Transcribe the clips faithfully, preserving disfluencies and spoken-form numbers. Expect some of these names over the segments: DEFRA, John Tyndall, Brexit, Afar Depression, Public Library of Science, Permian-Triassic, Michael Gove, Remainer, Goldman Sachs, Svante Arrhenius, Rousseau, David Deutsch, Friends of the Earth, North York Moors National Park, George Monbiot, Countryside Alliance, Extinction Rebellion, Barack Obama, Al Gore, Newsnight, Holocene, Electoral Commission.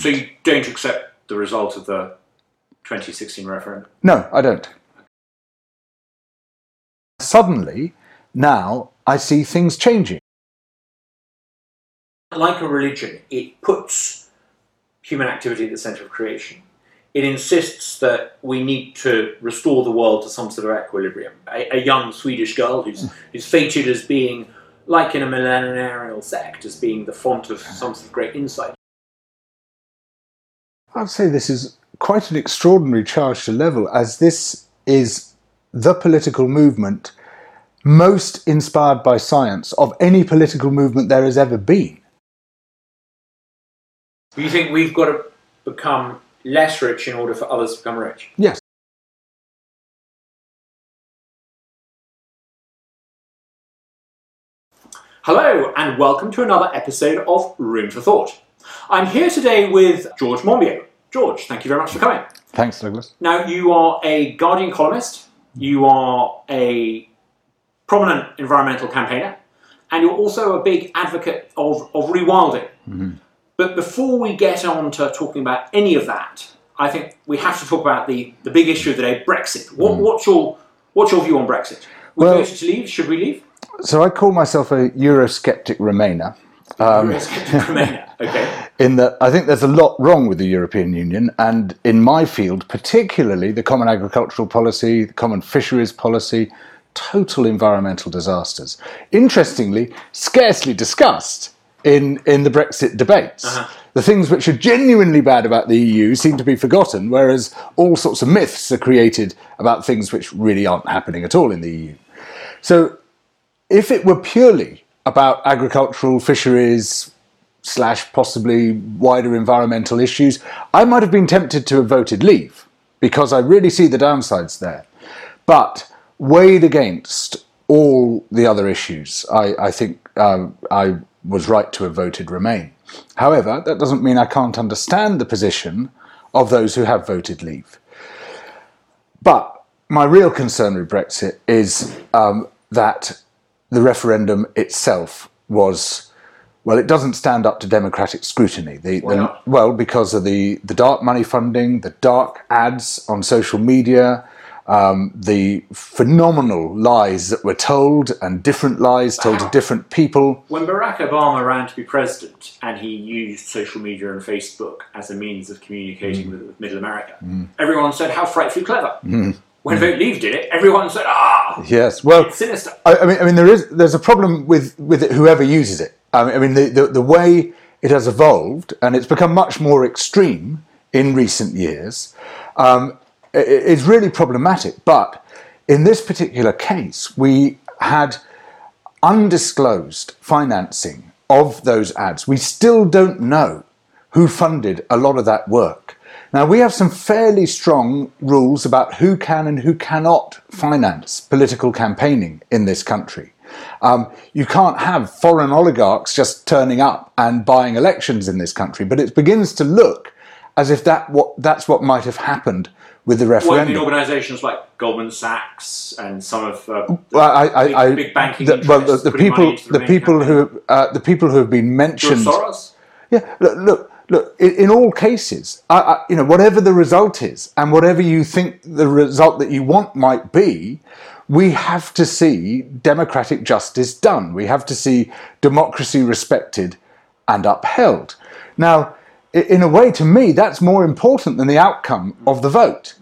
So you don't accept the result of the twenty sixteen referendum? No, I don't. Suddenly, now, I see things changing. Like a religion, it puts human activity at the centre of creation. It insists that we need to restore the world to some sort of equilibrium. A, a young Swedish girl who's, who's featured as being, like in a millenarial sect, as being the font of some sort of great insight. I'd say this is quite an extraordinary charge to level, as this is the political movement most inspired by science of any political movement there has ever been. Do you think we've got to become less rich in order for others to become rich? Yes. Hello, and welcome to another episode of Room for Thought. I'm here today with George Monbiot. George, thank you very much for coming. Thanks, Douglas. Now, you are a Guardian columnist, you are a prominent environmental campaigner, and you're also a big advocate of, of rewilding. Mm-hmm. But before we get on to talking about any of that, I think we have to talk about the, the big issue of the day, Brexit. What, mm. what's, your, what's your view on Brexit? Would well, you wish to leave? Should we leave? So I call myself a Eurosceptic Remainer. Um, Eurosceptic Remainer, okay. In that I think there's a lot wrong with the European Union, and in my field, particularly the common agricultural policy, the common fisheries policy, total environmental disasters. Interestingly, scarcely discussed In, in the Brexit debates. Uh-huh. The things which are genuinely bad about the E U seem to be forgotten, whereas all sorts of myths are created about things which really aren't happening at all in the E U. So if it were purely about agricultural, fisheries, slash possibly wider environmental issues, I might have been tempted to have voted leave, because I really see the downsides there. But weighed against all the other issues, I, I think um, I... was right to have voted Remain. However, that doesn't mean I can't understand the position of those who have voted Leave. But my real concern with Brexit is um, that the referendum itself was, well, it doesn't stand up to democratic scrutiny. The, Why not? the, well, because of the, the dark money funding, the dark ads on social media, Um, the phenomenal lies that were told, and different lies told to different people. When Barack Obama ran to be president and he used social media and Facebook as a means of communicating mm. with Middle America, mm. everyone said, how frightfully clever. Mm. When mm. Vote Leave did it, everyone said, ah, yes. Well, it's sinister. I, I mean, I mean, there is, there's a problem with, with it, whoever uses it. I mean, I mean the, the, the way it has evolved, and it's become much more extreme in recent years, um, it's really problematic. But in this particular case, we had undisclosed financing of those ads. We still don't know who funded a lot of that work. Now, we have some fairly strong rules about who can and who cannot finance political campaigning in this country. Um, you can't have foreign oligarchs just turning up and buying elections in this country, but it begins to look as if that what, that's what might have happened with the referendum. Well, in organisations like Goldman Sachs and some of uh, the well, I, I, big, I, big banking the, well, the, the people, the, the people campaign. who uh, the people who have been mentioned. George Soros? Yeah, look, look, look in, in all cases, I, I, you know, whatever the result is, and whatever you think the result that you want might be, we have to see democratic justice done. We have to see democracy respected and upheld. Now, in a way, to me, that's more important than the outcome of the vote.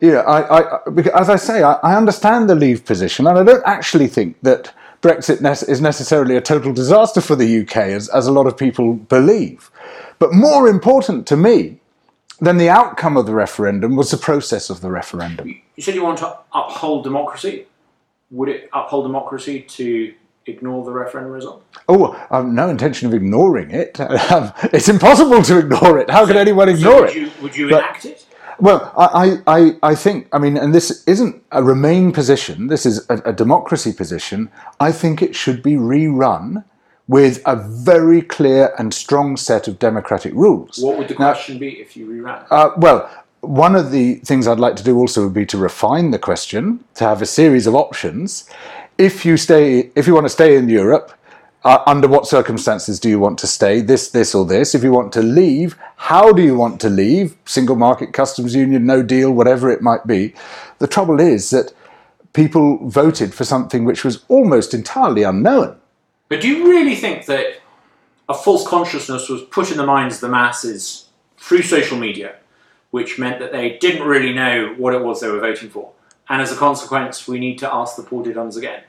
You know, I, I, because as I say, I, I understand the Leave position, and I don't actually think that Brexit ne- is necessarily a total disaster for the U K, as, as a lot of people believe. But more important to me than the outcome of the referendum was the process of the referendum. You said you want to uphold democracy. Would it uphold democracy to ignore the referendum result? Oh, I have no intention of ignoring it. It's impossible to ignore it. How so, could anyone ignore so would you, it? Would you but, enact it? Well, I, I, I think, I mean, and this isn't a Remain position, this is a, a democracy position. I think it should be rerun with a very clear and strong set of democratic rules. What would the question now, be if you reran it? Uh, well, one of the things I'd like to do also would be to refine the question, to have a series of options. If you stay, if you want to stay in Europe, Uh, under what circumstances do you want to stay? This, this, or this. If you want to leave, how do you want to leave? Single market, customs union, no deal, whatever it might be. The trouble is that people voted for something which was almost entirely unknown. But do you really think that a false consciousness was put in the minds of the masses through social media, which meant that they didn't really know what it was they were voting for? And as a consequence, we need to ask the poor diddums again.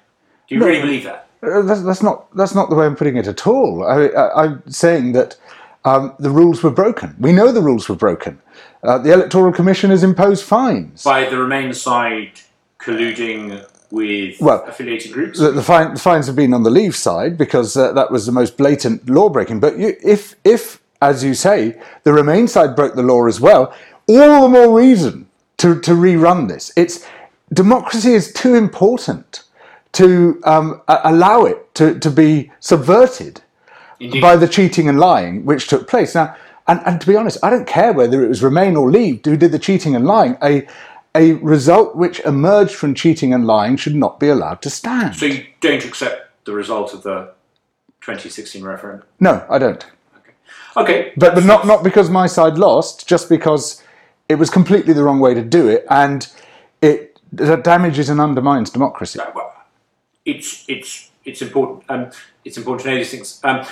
Do you no, really believe that? That's, that's not that's not the way I'm putting it at all. I, I, I'm saying that um, the rules were broken. We know the rules were broken. Uh, the Electoral Commission has imposed fines. By the Remain side colluding with well, affiliated groups? The, the, fine, the fines have been on the Leave side because uh, that was the most blatant law-breaking. But you, if, if, as you say, the Remain side broke the law as well, all the more reason to, to rerun this. It's democracy is too important to um, allow it to, to be subverted Indeed. by the cheating and lying which took place. Now, and, and to be honest, I don't care whether it was Remain or Leave who did the cheating and lying. A, a result which emerged from cheating and lying should not be allowed to stand. So you don't accept the result of the twenty sixteen referendum? No, I don't. Okay. Okay. But, but not, not because my side lost, just because it was completely the wrong way to do it, and it damages and undermines democracy. No, well, it's, it's, it's, important, um, it's important to know these things. Um,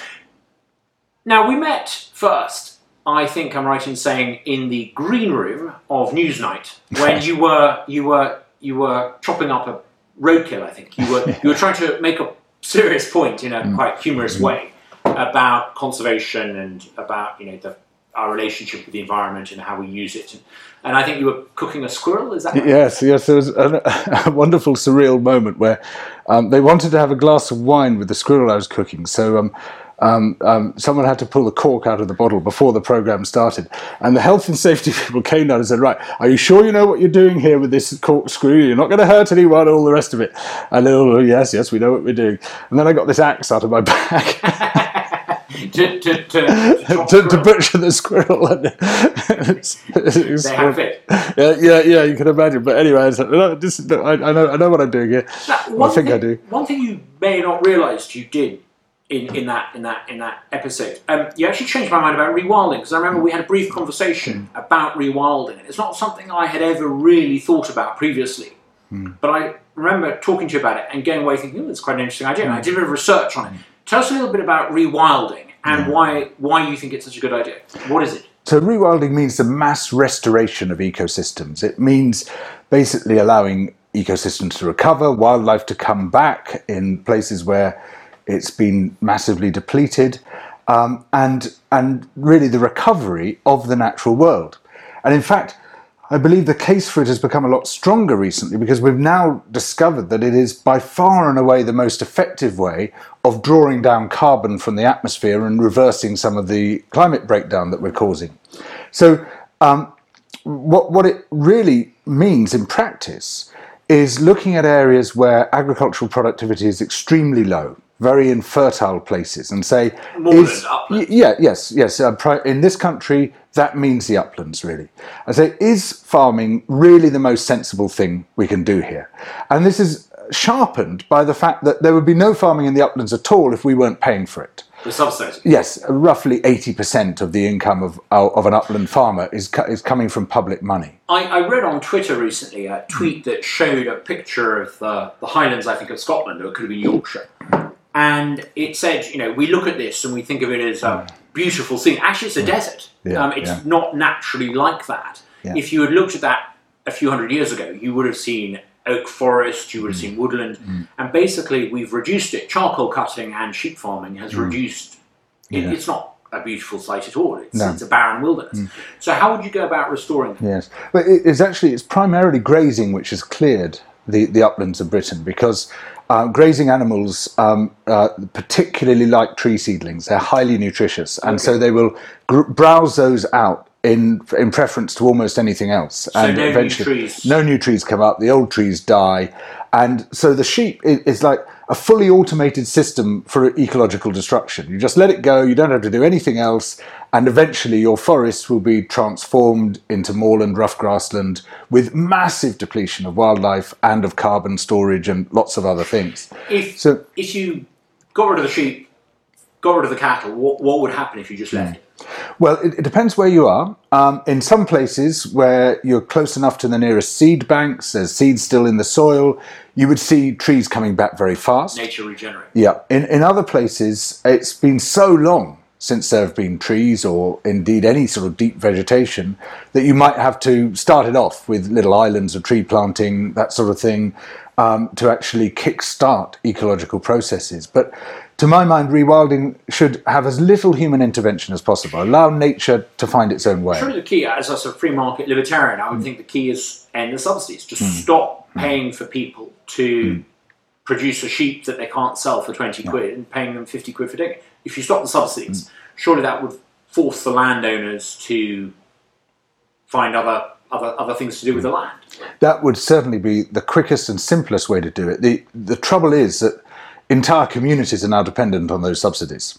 now, we met first... I think I'm right in saying in the green room of Newsnight when you were you were you were chopping up a roadkill. I think you were you were trying to make a serious point in a quite humorous way about conservation and about you know the, our relationship with the environment and how we use it. And, and I think you were cooking a squirrel. Is that right? Yes, yes. There was a, a wonderful surreal moment where um, they wanted to have a glass of wine with the squirrel I was cooking. So. Um, Um, um, someone had to pull the cork out of the bottle before the programme started, and the health and safety people came down and said, right, are you sure you know what you're doing here with this corkscrew? You're not going to hurt anyone, all the rest of it. And they all, oh, yes, yes, we know what we're doing. And then I got this axe out of my bag to, to, to, to, to, to butcher the squirrel. They have it. Yeah, yeah, yeah, you can imagine. But anyway, I, said, no, this, no, I, I, know, I know what I'm doing here. Now, I think thing, I do. One thing you may not realise you did In, in that in that in that episode, um, you actually changed my mind about rewilding, because I remember we had a brief conversation mm. about rewilding. It's not something I had ever really thought about previously, mm. but I remember talking to you about it and going away thinking, "Oh, it's quite an interesting idea." Mm. I did a bit of research on it. Tell us a little bit about rewilding and mm. why why you think it's such a good idea. What is it? So rewilding means the mass restoration of ecosystems. It means basically allowing ecosystems to recover, wildlife to come back in places where it's been massively depleted, um, and and really the recovery of the natural world. And in fact, I believe the case for it has become a lot stronger recently, because we've now discovered that it is by far and away the most effective way of drawing down carbon from the atmosphere and reversing some of the climate breakdown that we're causing. So um, what what it really means in practice is looking at areas where agricultural productivity is extremely low, very infertile places, and say, is, yeah, yes, yes. Uh, pri- in this country, that means the uplands, really. I say, is farming really the most sensible thing we can do here? And this is sharpened by the fact that there would be no farming in the uplands at all if we weren't paying for it. The subsidy. Yes, roughly eighty percent of the income of of an upland farmer is co- is coming from public money. I, I read on Twitter recently a tweet that showed a picture of the, the Highlands, I think, of Scotland, or it could have been Yorkshire. And it said, you know, we look at this and we think of it as a beautiful scene. Actually, it's a yeah. desert. Yeah, um, it's yeah. not naturally like that. Yeah. If you had looked at that a few hundred years ago, you would have seen oak forest, you would have mm. seen woodland. Mm. And basically, we've reduced it. Charcoal cutting and sheep farming has mm. reduced it. Yeah. It's not a beautiful site at all. It's, no. it's a barren wilderness. Mm. So how would you go about restoring that? Yes. Well, it's actually, it's primarily grazing which has cleared the, the uplands of Britain, because Uh, grazing animals um, uh, particularly like tree seedlings. They're highly nutritious, and okay. so they will gr- browse those out in in preference to almost anything else. So and no eventually, new trees. No new trees come up. The old trees die, and so the sheep is, is like a fully automated system for ecological destruction. You just let it go. You don't have to do anything else, and eventually your forests will be transformed into moorland, rough grassland, with massive depletion of wildlife and of carbon storage and lots of other things. If so, if you got rid of the sheep, got rid of the cattle, what, what would happen if you just left it? Well, it, it depends where you are. Um, in some places where you're close enough to the nearest seed banks, there's seeds still in the soil, you would see trees coming back very fast. Nature regenerating. Yeah. In, in other places, it's been so long since there have been trees or indeed any sort of deep vegetation that you might have to start it off with little islands of tree planting, that sort of thing, um, to actually kickstart ecological processes. But to my mind, rewilding should have as little human intervention as possible. Allow nature to find its own way. Surely the key, as a sort of free market libertarian, I would mm. think the key is end the subsidies. Just mm. stop paying for people to mm. produce a sheep that they can't sell for twenty no. quid and paying them fifty quid for digging. If you stop the subsidies, mm. surely that would force the landowners to find other other other things to do mm. with the land. That would certainly be the quickest and simplest way to do it. The the trouble is that entire communities are now dependent on those subsidies.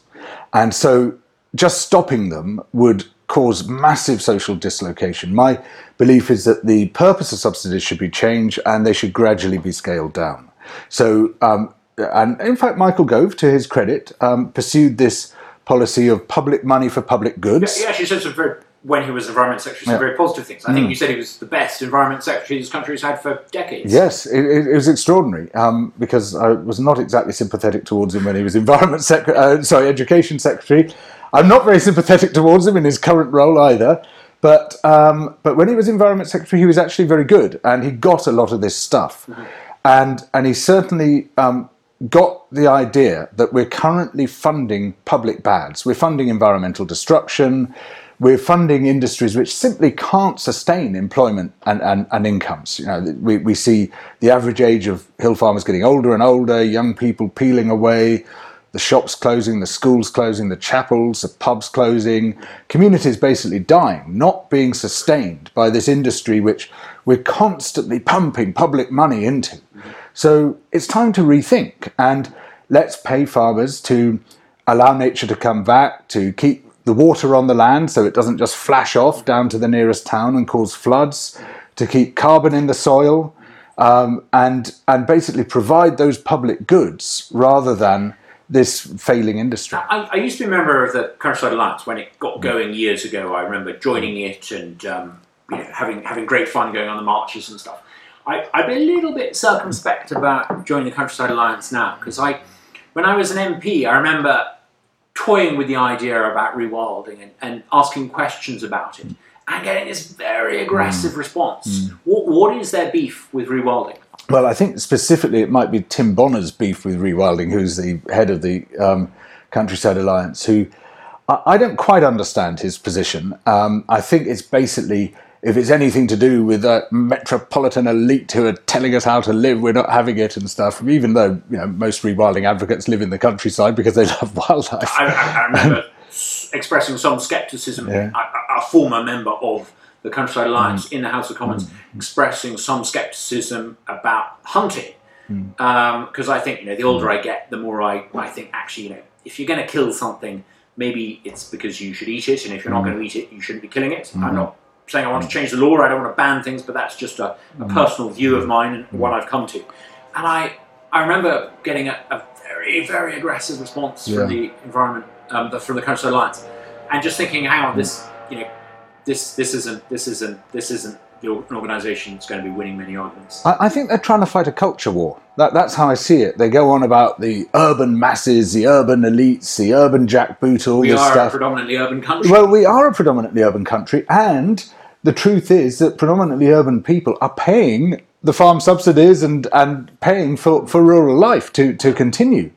And so just stopping them would cause massive social dislocation. My belief is that the purpose of subsidies should be changed and they should gradually be scaled down. So, um, and in fact, Michael Gove, to his credit, um, pursued this policy of public money for public goods. Yeah, he actually said some very, when he was Environment Secretary, some yeah. very positive things. I mm. think you said he was the best Environment Secretary this country's had for decades. Yes, it, it was extraordinary, um, because I was not exactly sympathetic towards him when he was Environment Secretary, uh, sorry, Education Secretary. I'm not very sympathetic towards him in his current role either, but um, but when he was Environment Secretary, he was actually very good, and he got a lot of this stuff. Mm-hmm. And, and he certainly... Um, got the idea that we're currently funding public bads, we're funding environmental destruction, we're funding industries which simply can't sustain employment and, and, and incomes. You know, we, we see the average age of hill farmers getting older and older, young people peeling away, the shops closing, the schools closing, the chapels, the pubs closing, communities basically dying, not being sustained by this industry which we're constantly pumping public money into. So it's time to rethink, and let's pay farmers to allow nature to come back, to keep the water on the land so it doesn't just flash off down to the nearest town and cause floods, to keep carbon in the soil, um, and and basically provide those public goods rather than this failing industry. I, I used to be a member of the Countryside Alliance when it got going years ago. I remember joining it and um, you know, having having great fun going on the marches and stuff. I, I'd be a little bit circumspect about joining the Countryside Alliance now, because I, when I was an M P, I remember toying with the idea about rewilding and, and asking questions about it and getting this very aggressive response. Mm. What, what is their beef with rewilding? Well, I think specifically it might be Tim Bonner's beef with rewilding, who's the head of the um, Countryside Alliance, who I, I don't quite understand his position. Um, I think it's basically... if it's anything to do with that metropolitan elite who are telling us how to live, we're not having it and stuff, even though, you know, most rewilding advocates live in the countryside because they love wildlife. I, I, I remember expressing some scepticism, yeah. a, a former member of the Countryside Alliance mm. in the House of Commons, mm. expressing some scepticism about hunting. Because um, I think, you know, the older I get, the more I, I think, actually, you know, if you're going to kill something, maybe it's because you should eat it, and if you're not going to eat it, you shouldn't be killing it. Mm. I'm not saying I want to change the law, I don't want to ban things, but that's just a, a personal view of mine and one I've come to. And I, I remember getting a, a very, very aggressive response yeah. from the environment, um, the, from the Countryside Alliance, and just thinking, hang on, this, you know, this, this isn't, this isn't, this isn't the organisation that's going to be winning many arguments. I, I think they're trying to fight a culture war. That, that's how I see it. They go on about the urban masses, the urban elites, the urban jackboot, all we this stuff. We are a predominantly urban country. Well, we are a predominantly urban country, and the truth is that predominantly urban people are paying the farm subsidies and, and paying for, for rural life to, to continue.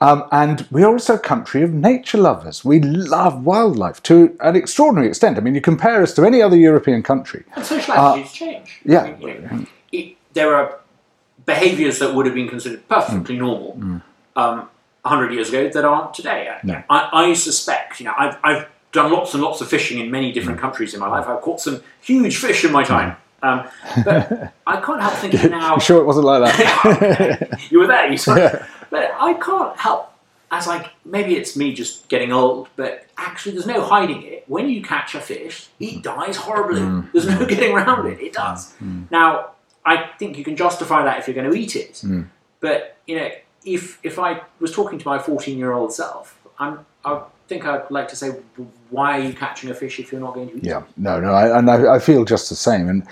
Um, and we're also a country of nature lovers. We love wildlife to an extraordinary extent. I mean, you compare us to any other European country. And social attitudes uh, change. Yeah. I mean, you know, it, there are behaviours that would have been considered perfectly mm. normal mm. um, one hundred years ago that aren't today. No. I, I suspect, you know, I've, I've done lots and lots of fishing in many different mm. countries in my life. I've caught some huge fish in my time. Um, but I can't help thinking now... You sure it wasn't like that? You were there, you saw it. But I can't help, as like, maybe it's me just getting old, but actually there's no hiding it. When you catch a fish, he dies horribly. Mm. There's no getting around it. It does. Mm. Now, I think you can justify that if you're going to eat it. Mm. But, you know, if if I was talking to my fourteen-year-old self, I'm I think I'd like to say, why are you catching a fish if you're not going to eat it? Yeah, no, no, I, and I, I feel just the same. And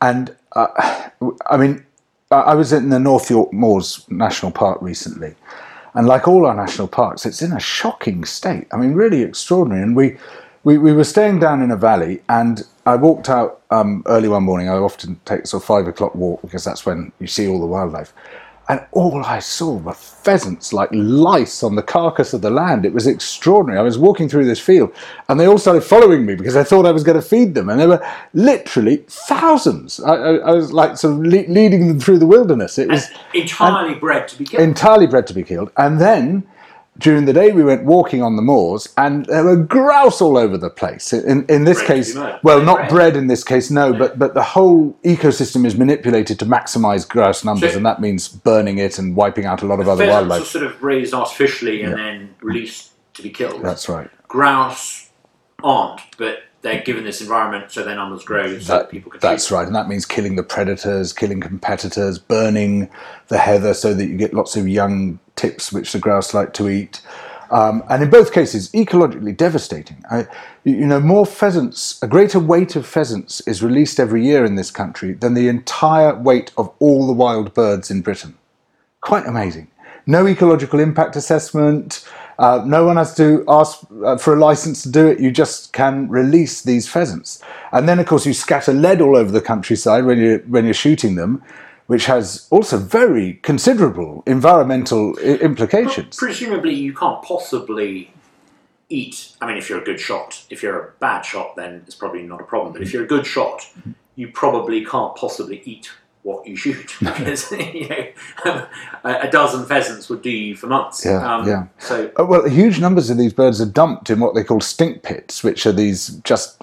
and uh, I mean, I was in the North York Moors National Park recently, and like all our national parks, it's in a shocking state. I mean, really extraordinary. And we we, we were staying down in a valley, and I walked out um, early one morning. I often take a sort of five o'clock walk because that's when you see all the wildlife. And all I saw were pheasants like lice on the carcass of the land. It was extraordinary. I was walking through this field and they all started following me because I thought I was going to feed them. And there were literally thousands. I, I, I was like sort of le- leading them through the wilderness. It was entirely bred to be killed. Entirely bred to be killed. And then during the day we went walking on the moors and there were grouse all over the place. In, in this bred case, well, not bred. bred in this case, no, yeah. but, but the whole ecosystem is manipulated to maximise grouse numbers, so, and that means burning it and wiping out a lot of other wildlife. Pheasants are sort of raised artificially and yeah. then released to be killed. That's right. Grouse aren't, but they're given this environment so their numbers grow that, so that people can That's right, them. And that means killing the predators, killing competitors, burning the heather so that you get lots of young tips which the grouse like to eat, um, and in both cases ecologically devastating. I, you know, more pheasants, a greater weight of pheasants is released every year in this country than the entire weight of all the wild birds in Britain. Quite amazing. No ecological impact assessment, uh, no one has to ask uh, for a license to do it, you just can release these pheasants. And then of course you scatter lead all over the countryside when you're, when you're shooting them, which has also very considerable environmental I- implications. But presumably you can't possibly eat, I mean if you're a good shot, if you're a bad shot then it's probably not a problem, but if you're a good shot, you probably can't possibly eat what you shoot, because you know, a dozen pheasants would do you for months. Yeah, um, yeah. So oh, well, huge numbers of these birds are dumped in what they call stink pits, which are these just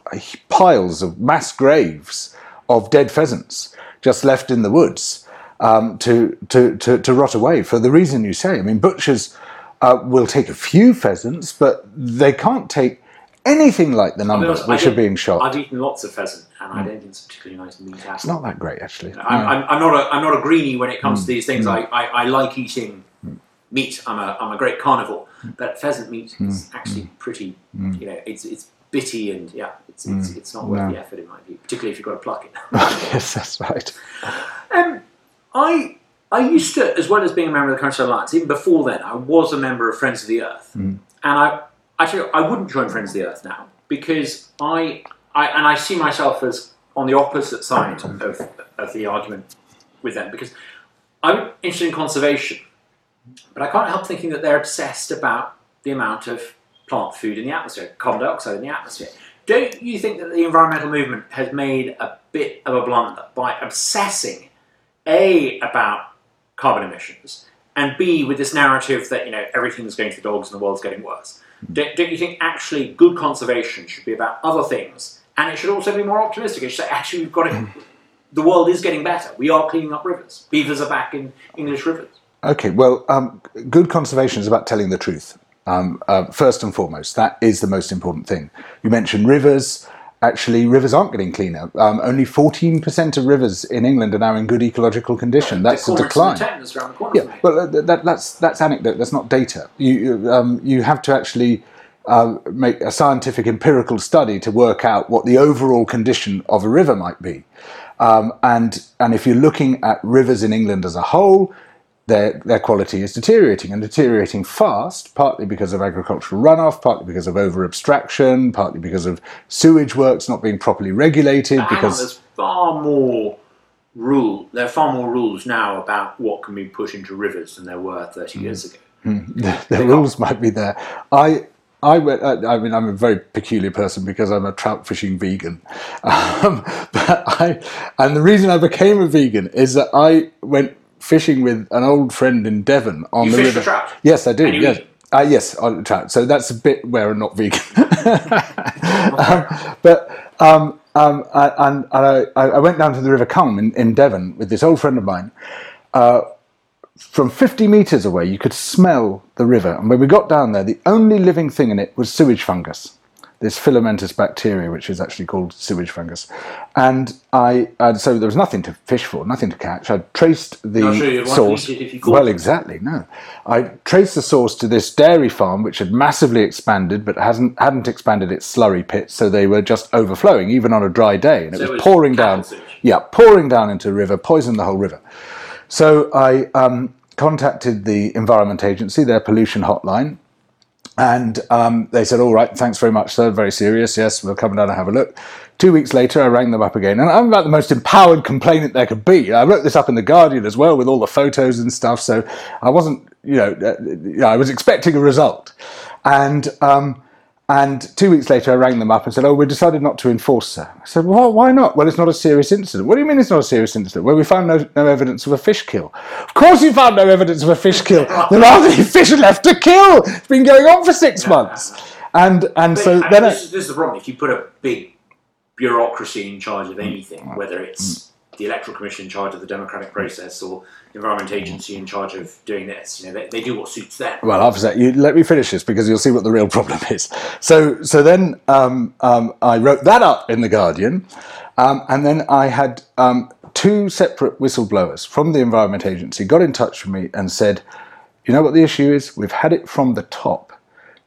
piles of mass graves of dead pheasants just left in the woods um, to, to, to, to rot away for the reason you say. I mean, butchers uh, will take a few pheasants, but they can't take anything like the numbers honest, which are being shot. I've eaten lots of pheasant, and mm. I don't think it's particularly nice meat. It's not that great, actually. No, I'm, no. I'm, I'm not a I'm not a greenie when it comes mm. to these things. Mm. I, I, I like eating mm. meat. I'm a I'm a great carnivore, but pheasant meat mm. is actually mm. pretty. Mm. You know, it's it's. bitty and yeah, it's it's, mm. it's not worth no. the effort in my view, particularly if you've got to pluck it. Yes, that's right. Um, I I used to, as well as being a member of the Countryside Alliance, even before then, I was a member of Friends of the Earth, mm. and I actually I wouldn't join Friends of the Earth now because I I and I see myself as on the opposite side of of the argument with them because I'm interested in conservation, but I can't help thinking that they're obsessed about the amount of plant food in the atmosphere, carbon dioxide in the atmosphere. Don't you think that the environmental movement has made a bit of a blunder by obsessing, A, about carbon emissions, and B, with this narrative that, you know, everything's going to the dogs and the world's getting worse? Don't, don't you think actually good conservation should be about other things, and it should also be more optimistic? It should say, actually, we've got it, the world is getting better. We are cleaning up rivers. Beavers are back in English rivers. Okay, well, um, good conservation is about telling the truth. Um, uh, first and foremost, that is the most important thing. You mentioned rivers. Actually, rivers aren't getting cleaner. Um, only fourteen percent of rivers in England are now in good ecological condition. That's a decline. Yeah, well, that, that's that's anecdote. That's not data. You um, you have to actually uh, make a scientific empirical study to work out what the overall condition of a river might be. Um, and and if you're looking at rivers in England as a whole, Their, their quality is deteriorating, and deteriorating fast, partly because of agricultural runoff, partly because of over-abstraction, partly because of sewage works not being properly regulated. But because there's far more rule. There are far more rules now about what can be put into rivers than there were thirty mm. years ago. Mm. The, the rules might be there. I. I, went, I mean, I'm a very peculiar person because I'm a trout fishing vegan. Um, but I, and the reason I became a vegan is that I went fishing with an old friend in Devon on you the river. You fish for trout? Yes, I do. And you yes, eat? Uh, yes, on trout. So that's a bit where I'm not vegan. um, but um, um, I, and, and I, I went down to the River Culm in, in Devon with this old friend of mine. Uh, from fifty metres away, you could smell the river. And when we got down there, the only living thing in it was sewage fungus. this filamentous bacteria, which is actually called sewage fungus. And I, I'd, so there was nothing to fish for, nothing to catch. I traced the no, sure source. Well, it. exactly, no. I traced the source to this dairy farm, which had massively expanded, but hasn't hadn't expanded its slurry pits, so they were just overflowing, even on a dry day. And so it was, it was pouring down, sewage. yeah, pouring down into a river, poisoned the whole river. So I um, contacted the Environment Agency, their pollution hotline, and um, they said, all right, thanks very much, sir, very serious, yes, we'll come down and have a look. Two weeks later, I rang them up again, and I'm about the most empowered complainant there could be. I wrote this up in The Guardian as well with all the photos and stuff, so I wasn't, you know, uh, I was expecting a result. And um, and two weeks later, I rang them up and said, oh, we decided not to enforce, sir. I said, well, why not? Well, it's not a serious incident. What do you mean it's not a serious incident? Well, we found no, no evidence of a fish kill. Of course you found no evidence of a fish kill. There aren't any fish left to kill. It's been going on for six yeah. months. And and but, so I mean, then... This, I, this is the problem. If you put a big bureaucracy in charge of anything, whether it's the Electoral Commission in charge of the democratic process or the Environment Agency in charge of doing this. You know, they, they do what suits them. Well, after that, you, let me finish this because you'll see what the real problem is. So so then um, um, I wrote that up in The Guardian, um, and then I had um, two separate whistleblowers from the Environment Agency got in touch with me and said, you know what the issue is? We've had it from the top.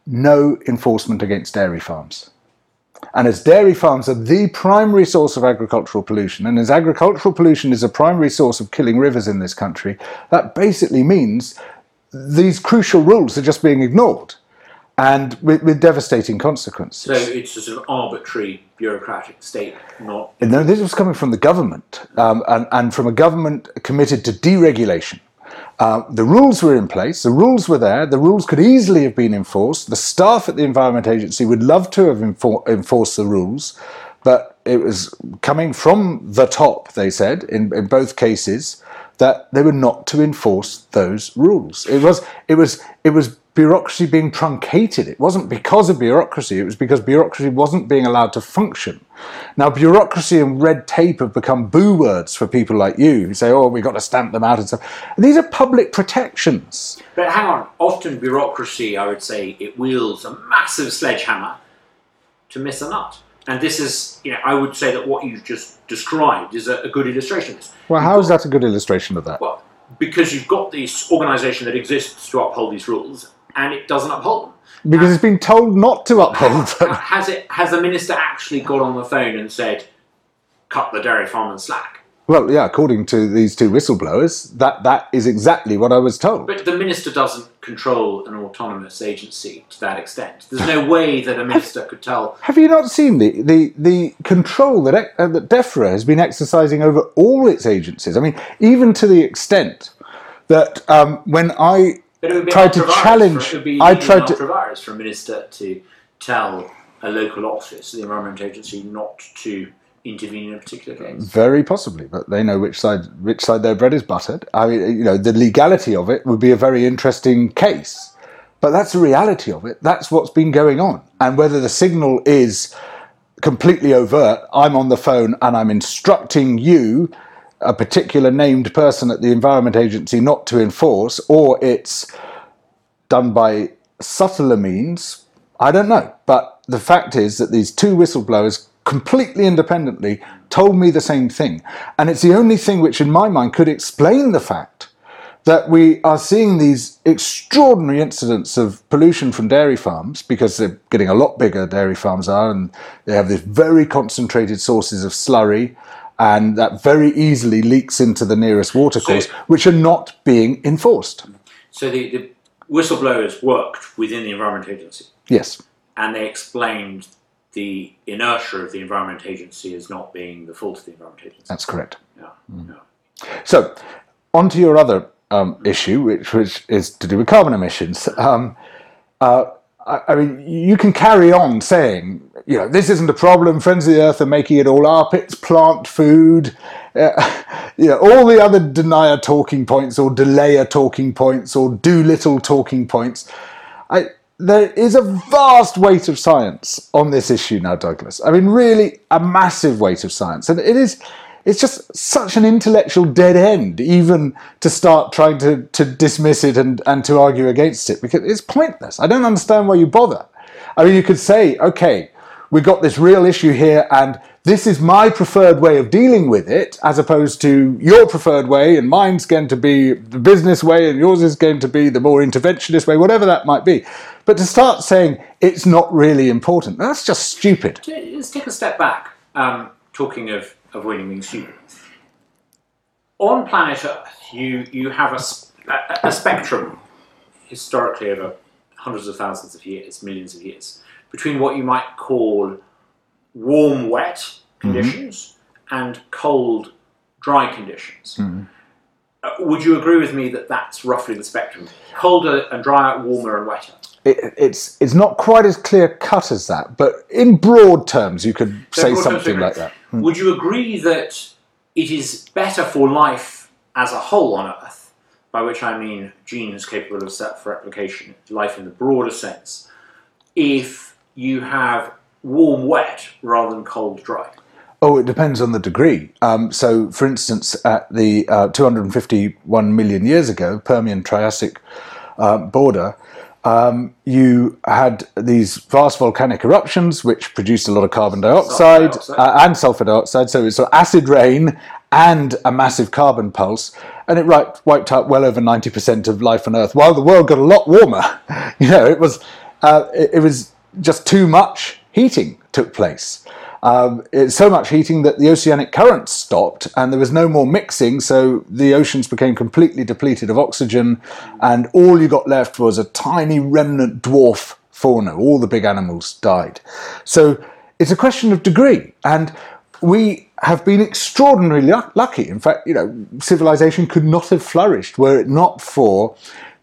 No enforcement against dairy farms. And as dairy farms are the primary source of agricultural pollution, and as agricultural pollution is a primary source of killing rivers in this country, that basically means these crucial rules are just being ignored, and with, with devastating consequences. So it's just an arbitrary bureaucratic state, not... No, this was coming from the government, um, and, and from a government committed to deregulation. Uh, the rules were in place, the rules were there, the rules could easily have been enforced. The staff at the Environment Agency would love to have enfor- enforced the rules, but it was coming from the top, they said, in, in both cases, that they were not to enforce those rules. It was, it was, it was bureaucracy being truncated. It wasn't because of bureaucracy, it was because bureaucracy wasn't being allowed to function. Now, bureaucracy and red tape have become boo words for people like you who say, oh, we've got to stamp them out and stuff. And these are public protections. But hang on, often bureaucracy, I would say, it wields a massive sledgehammer to miss a nut. And this is, you know, I would say that what you've just described is a, a good illustration of this. Well, how is that a good illustration of that? Well, because you've got this organisation that exists to uphold these rules, and it doesn't uphold them. Because it's been told not to uphold them. Has it? Has the minister actually got on the phone and said, cut the dairy farm and slack? Well, yeah, according to these two whistleblowers, that, that is exactly what I was told. But the minister doesn't control an autonomous agency to that extent. There's no way that a minister could tell... Have you not seen the the, the control that, uh, that DEFRA has been exercising over all its agencies? I mean, even to the extent that um, when I... tried to challenge. For, it would be I tried to for a minister to tell a local office, the Environment Agency, not to intervene in a particular case. Very possibly, but they know which side which side their bread is buttered. I mean, you know, the legality of it would be a very interesting case, but that's the reality of it. That's what's been going on, and whether the signal is completely overt, I'm on the phone and I'm instructing you, a particular named person at the Environment Agency, not to enforce, or it's done by subtler means, I don't know. But the fact is that these two whistleblowers completely independently told me the same thing. And it's the only thing which in my mind could explain the fact that we are seeing these extraordinary incidents of pollution from dairy farms, because they're getting a lot bigger, dairy farms are, and they have these very concentrated sources of slurry, and that very easily leaks into the nearest watercourse, so, which are not being enforced. So the, the whistleblowers worked within the Environment Agency? Yes. And they explained the inertia of the Environment Agency as not being the fault of the Environment Agency? That's correct. Yeah. Mm. yeah. So, on to your other um, issue, which, which is to do with carbon emissions. Um, uh, I, I mean, you can carry on saying, you know, this isn't a problem, Friends of the Earth are making it all up, it's plant food, uh, you know, all the other denier talking points or delayer talking points or do little talking points. I, there is a vast weight of science on this issue now, Douglas. I mean, really a massive weight of science. And it is, it's just such an intellectual dead end, even to start trying to, to dismiss it and, and to argue against it, because it's pointless. I don't understand why you bother. I mean, you could say, okay, we've got this real issue here, and this is my preferred way of dealing with it, as opposed to your preferred way, and mine's going to be the business way, and yours is going to be the more interventionist way, whatever that might be. But to start saying it's not really important, that's just stupid. Let's take a step back, um, talking of, of winning being stupid. On planet Earth, you, you have a, a, a spectrum, historically over hundreds of thousands of years, millions of years, between what you might call warm, wet conditions mm-hmm. and cold, dry conditions. Mm-hmm. Uh, would you agree with me that that's roughly the spectrum? Colder and drier, warmer and wetter? It, it's it's not quite as clear-cut as that, but in broad terms you could so say something like that. Mm. Would you agree that it is better for life as a whole on Earth, by which I mean genes capable of self-replication, life in the broader sense, if you have warm, wet rather than cold, dry? Oh, it depends on the degree. Um, so, for instance, at the uh, two hundred fifty-one million years ago, Permian-Triassic uh, border, um, you had these vast volcanic eruptions which produced a lot of carbon dioxide, sulfur dioxide. Uh, and sulfur dioxide, so it's sort of acid rain and a massive carbon pulse, and it wiped out well over ninety percent of life on Earth, while the world got a lot warmer. You know, it was uh, it, it was just too much heating took place. Um, it's so much heating that the oceanic currents stopped and there was no more mixing, so the oceans became completely depleted of oxygen, and all you got left was a tiny remnant dwarf fauna. All the big animals died. So it's a question of degree, and we have been extraordinarily lucky. In fact, you know, civilization could not have flourished were it not for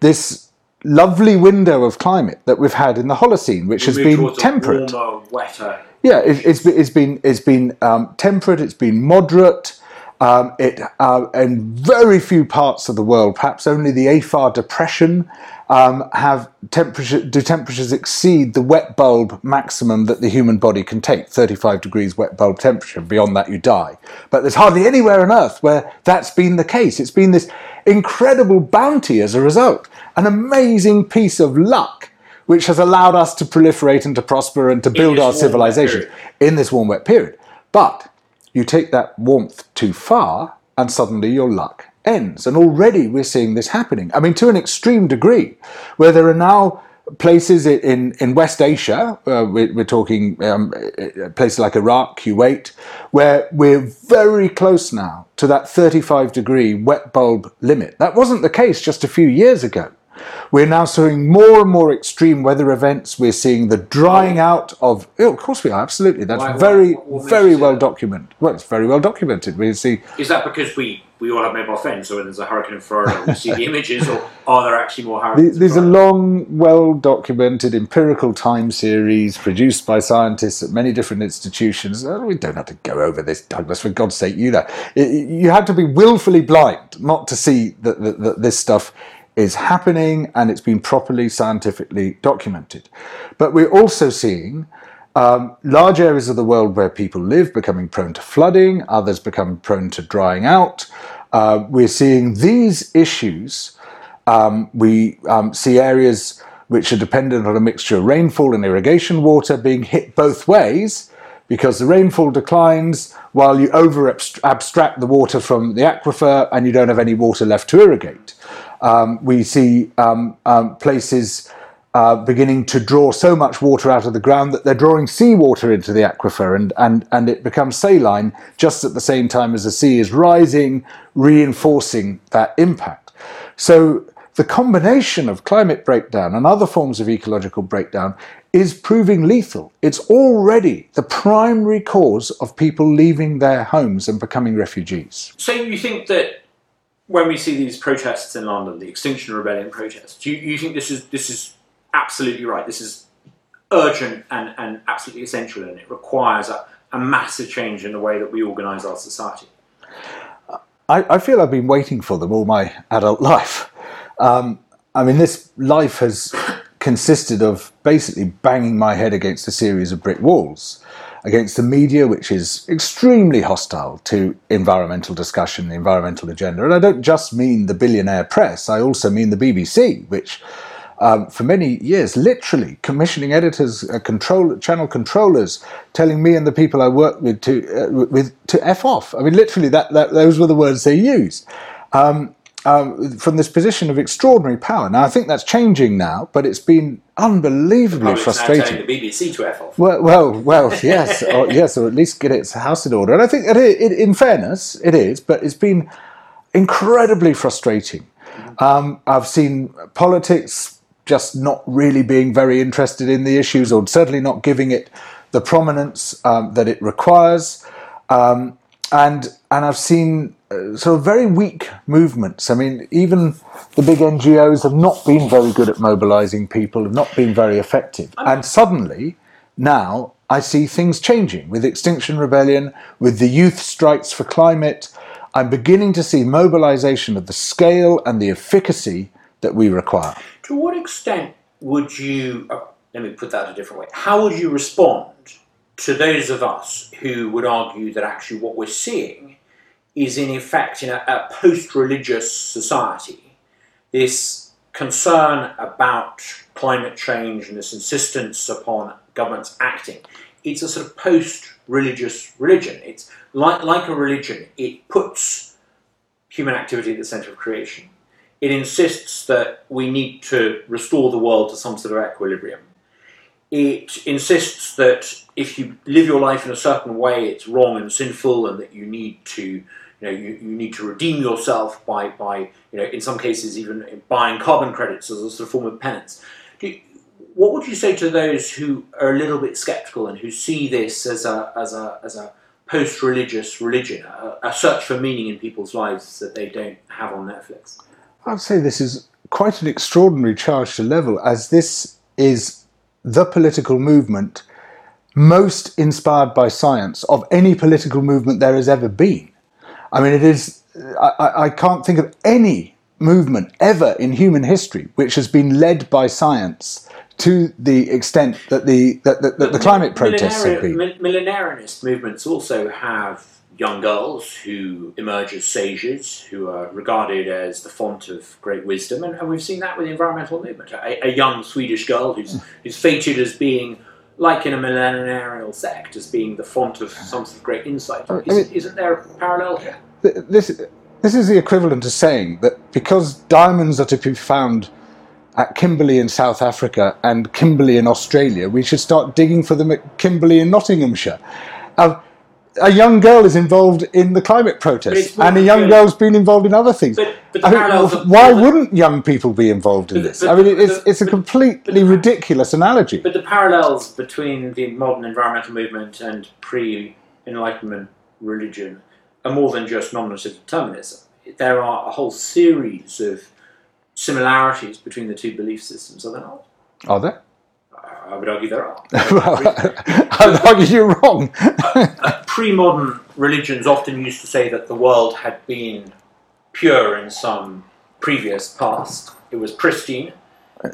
this lovely window of climate that we've had in the Holocene, which has been temperate. Warmer, wetter. Yeah, it, it's, it's been it's been um, temperate. It's been moderate. Um, it uh, in very few parts of the world, perhaps only the Afar Depression, um, have temperature do temperatures exceed the wet bulb maximum that the human body can take, thirty-five degrees wet bulb temperature. Beyond that, you die. But there's hardly anywhere on Earth where that's been the case. It's been this incredible bounty as a result, an amazing piece of luck, which has allowed us to proliferate and to prosper and to build our civilization in this warm, wet period. But you take that warmth too far and suddenly your luck ends. And already we're seeing this happening. I mean, to an extreme degree, where there are now places in, in West Asia, uh, we're, we're talking um, places like Iraq, Kuwait, where we're very close now to that thirty-five degree wet bulb limit. That wasn't the case just a few years ago. We're now seeing more and more extreme weather events. We're seeing the drying out of... Oh, of course we are, absolutely. That's why, very, what, what very well documented. Well, it's very well documented. We see. Is that because we, we all have mobile phones, so when there's a hurricane in Florida, we see the images, or are there actually more hurricanes? There's a long, well-documented empirical time series produced by scientists at many different institutions. Oh, we don't have to go over this, Douglas, for God's sake, you know. It, you have to be willfully blind not to see that, that, that this stuff is happening, and it's been properly scientifically documented. But we're also seeing um, large areas of the world where people live becoming prone to flooding, others become prone to drying out. Uh, we're seeing these issues. Um, we um, see areas which are dependent on a mixture of rainfall and irrigation water being hit both ways, because the rainfall declines while you over abstract the water from the aquifer and you don't have any water left to irrigate. Um, we see um, um, places uh, beginning to draw so much water out of the ground that they're drawing seawater into the aquifer, and, and, and it becomes saline just at the same time as the sea is rising, reinforcing that impact. So the combination of climate breakdown and other forms of ecological breakdown is proving lethal. It's already the primary cause of people leaving their homes and becoming refugees. So you think that when we see these protests in London, the Extinction Rebellion protests, do you, you think this is this is absolutely right? This is urgent and, and absolutely essential, and it requires a, a massive change in the way that we organise our society. I, I feel I've been waiting for them all my adult life. Um, I mean, this life has consisted of basically banging my head against a series of brick walls, against the media, which is extremely hostile to environmental discussion, the environmental agenda. And I don't just mean the billionaire press, I also mean the B B C, which um, for many years, literally commissioning editors, uh, control, channel controllers, telling me and the people I worked with to, uh, with, to F off. I mean, literally, that, that those were the words they used. Um, Um, from this position of extraordinary power. Now, I think that's changing now, but it's been unbelievably frustrating. Now the B B C to F off. Well, well, well yes, or, yes, or at least get its house in order. And I think, it, it, in fairness, it is, but it's been incredibly frustrating. Um, I've seen politics just not really being very interested in the issues, or certainly not giving it the prominence um, that it requires. Um, and and I've seen sort of very weak movements. I mean, even the big N G Os have not been very good at mobilising people, have not been very effective. And suddenly, now, I see things changing with Extinction Rebellion, with the youth strikes for climate. I'm beginning to see mobilisation of the scale and the efficacy that we require. To what extent would you, oh, let me put that a different way, how would you respond to those of us who would argue that actually what we're seeing is in effect, in a, a post-religious society, this concern about climate change and this insistence upon governments acting? It's a sort of post-religious religion. It's like, like a religion. It puts human activity at the centre of creation. It insists that we need to restore the world to some sort of equilibrium. It insists that if you live your life in a certain way, it's wrong and sinful, and that you need to, you know, you, you need to redeem yourself by, by, you know, in some cases even buying carbon credits as a sort of form of penance. Do you, what would you say to those who are a little bit sceptical and who see this as a as a as a post-religious religion, a, a search for meaning in people's lives that they don't have on Netflix? I'd say this is quite an extraordinary charge to level, as this is the political movement most inspired by science of any political movement there has ever been. I mean, it is, I, I can't think of any movement ever in human history which has been led by science to the extent that the that, that, that the climate protests have been. Millenarianist movements also have young girls who emerge as sages, who are regarded as the font of great wisdom, and, and we've seen that with the environmental movement. A, a young Swedish girl who's who's featured as being, like in a millenarial sect, as being the font of some sort of great insight. Is, I mean, isn't there a parallel here? This, this is the equivalent to saying that because diamonds are to be found at Kimberley in South Africa and Kimberley in Australia, we should start digging for them at Kimberley in Nottinghamshire. Um, A young girl is involved in the climate protest, and a young really, girl's been involved in other things. But, but I mean, why the, wouldn't young people be involved in but, this? But, I mean, it's, the, it's a but, completely but, ridiculous analogy. But the parallels between the modern environmental movement and pre-Enlightenment religion are more than just nominative determinism. There are a whole series of similarities between the two belief systems, are there not? Are there? I would argue there are. I would argue you're wrong. uh, uh, pre-modern religions often used to say that the world had been pure in some previous past. It was pristine.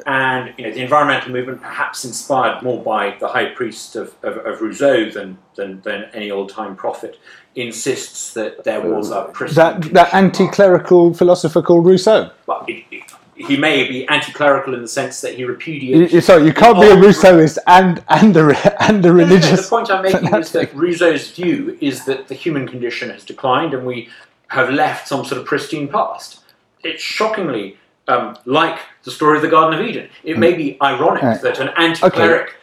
And you know, the environmental movement, perhaps inspired more by the high priest of, of, of Rousseau than, than, than any old-time prophet, insists that there was a pristine... That, that anti-clerical philosopher called Rousseau? Well, it, it, He may be anti-clerical in the sense that he repudiates... Sorry, you can't be a Rousseauist and, and, a, and a religious... No, no, no, the point I'm making fanatic. Is that Rousseau's view is that the human condition has declined and we have left some sort of pristine past. It's shockingly um, like the story of the Garden of Eden. It mm. may be ironic right. that an anti-cleric okay.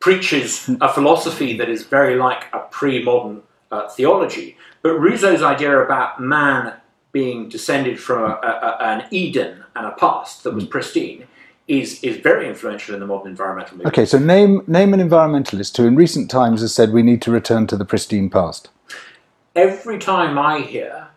preaches a philosophy that is very like a pre-modern uh, theology, but Rousseau's idea about man being descended from a, a, an Eden and a past that was pristine is is very influential in the modern environmental movement. Okay, so name name an environmentalist who in recent times has said we need to return to the pristine past. Every time I hear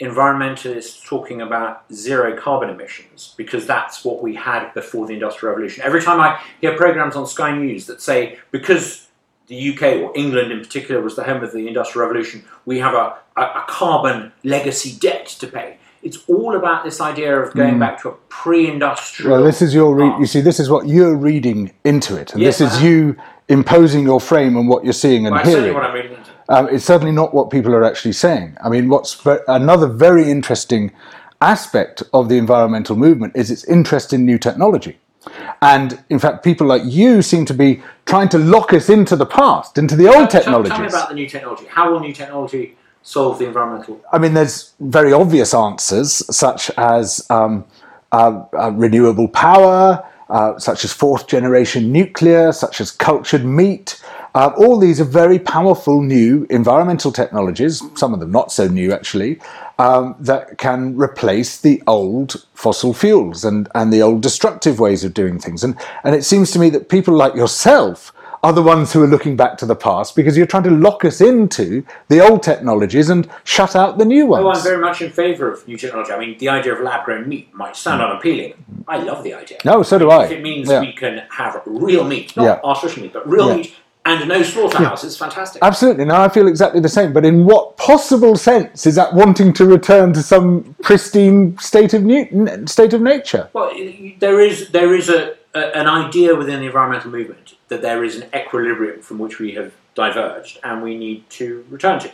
environmentalists talking about zero carbon emissions, because that's what we had before the Industrial Revolution, every time I hear programmes on Sky News that say, because the U K, or England in particular, was the home of the Industrial Revolution, we have a, a, a carbon legacy debt to pay. It's all about this idea of going mm. back to a pre-industrial... Well, this is your... Re- you see, this is what you're reading into it, and yes, this is you imposing your frame on what you're seeing and well, hearing. What I'm reading into. Um, it's certainly not what people are actually saying. I mean, what's ver- another very interesting aspect of the environmental movement is its interest in new technology. And in fact, people like you seem to be trying to lock us into the past, into the old technologies. Tell me about the new technology. How will new technology solve the environmental? I mean, there's very obvious answers, such as um, uh, uh, renewable power, uh, such as fourth generation nuclear, such as cultured meat. Uh, all these are very powerful new environmental technologies, some of them not so new actually, um, that can replace the old fossil fuels and, and the old destructive ways of doing things. And, and it seems to me that people like yourself are the ones who are looking back to the past, because you're trying to lock us into the old technologies and shut out the new ones. Oh, I'm very much in favour of new technology. I mean, the idea of lab-grown meat might sound mm. unappealing. I love the idea. No, so do I. If it means yeah. we can have real meat, not yeah. artificial meat, but real yeah. meat, and no slaughterhouse, yeah. it's fantastic. Absolutely, now I feel exactly the same, but in what possible sense is that wanting to return to some pristine state of new, state of nature? Well, there is there is a, a an idea within the environmental movement that there is an equilibrium from which we have diverged and we need to return to.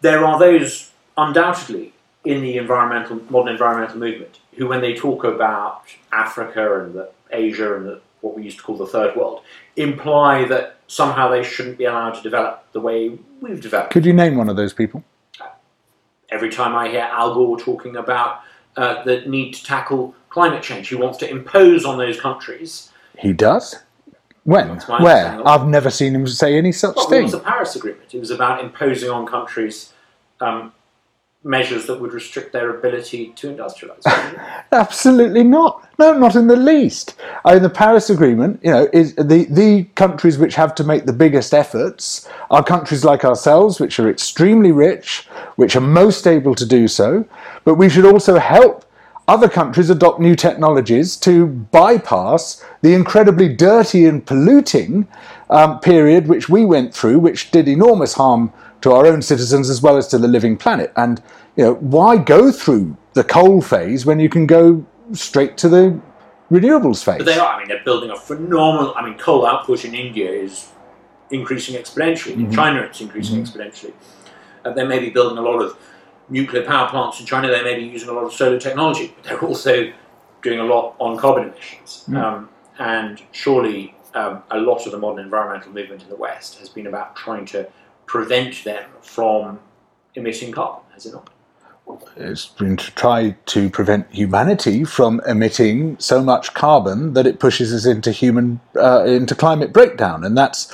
There are those, undoubtedly, in the environmental modern environmental movement who, when they talk about Africa and the, Asia and the, what we used to call the third world, imply that somehow they shouldn't be allowed to develop the way we've developed. Could you name one of those people? Every time I hear Al Gore talking about uh, the need to tackle climate change, he wants to impose on those countries. He does? When? Where? I've never seen him say any such well, thing. It was the Paris Agreement. It was about imposing on countries um, measures that would restrict their ability to industrialise. Absolutely not. No, not in the least. I mean, the Paris Agreement, you know, is the, the countries which have to make the biggest efforts are countries like ourselves, which are extremely rich, which are most able to do so, but we should also help other countries adopt new technologies to bypass the incredibly dirty and polluting um, period which we went through, which did enormous harm to our own citizens as well as to the living planet. And, you know, why go through the coal phase when you can go straight to the renewables phase? But they are. I mean, they're building a phenomenal... I mean, coal output in India is increasing exponentially. Mm-hmm. In China, it's increasing mm-hmm. exponentially. Uh, they may be building a lot of nuclear power plants in China. They may be using a lot of solar technology. But they're also doing a lot on carbon emissions. Mm. Um, and surely um, a lot of the modern environmental movement in the West has been about trying to prevent them from emitting carbon, has it not? It's been to try to prevent humanity from emitting so much carbon that it pushes us into human uh, into climate breakdown, and that's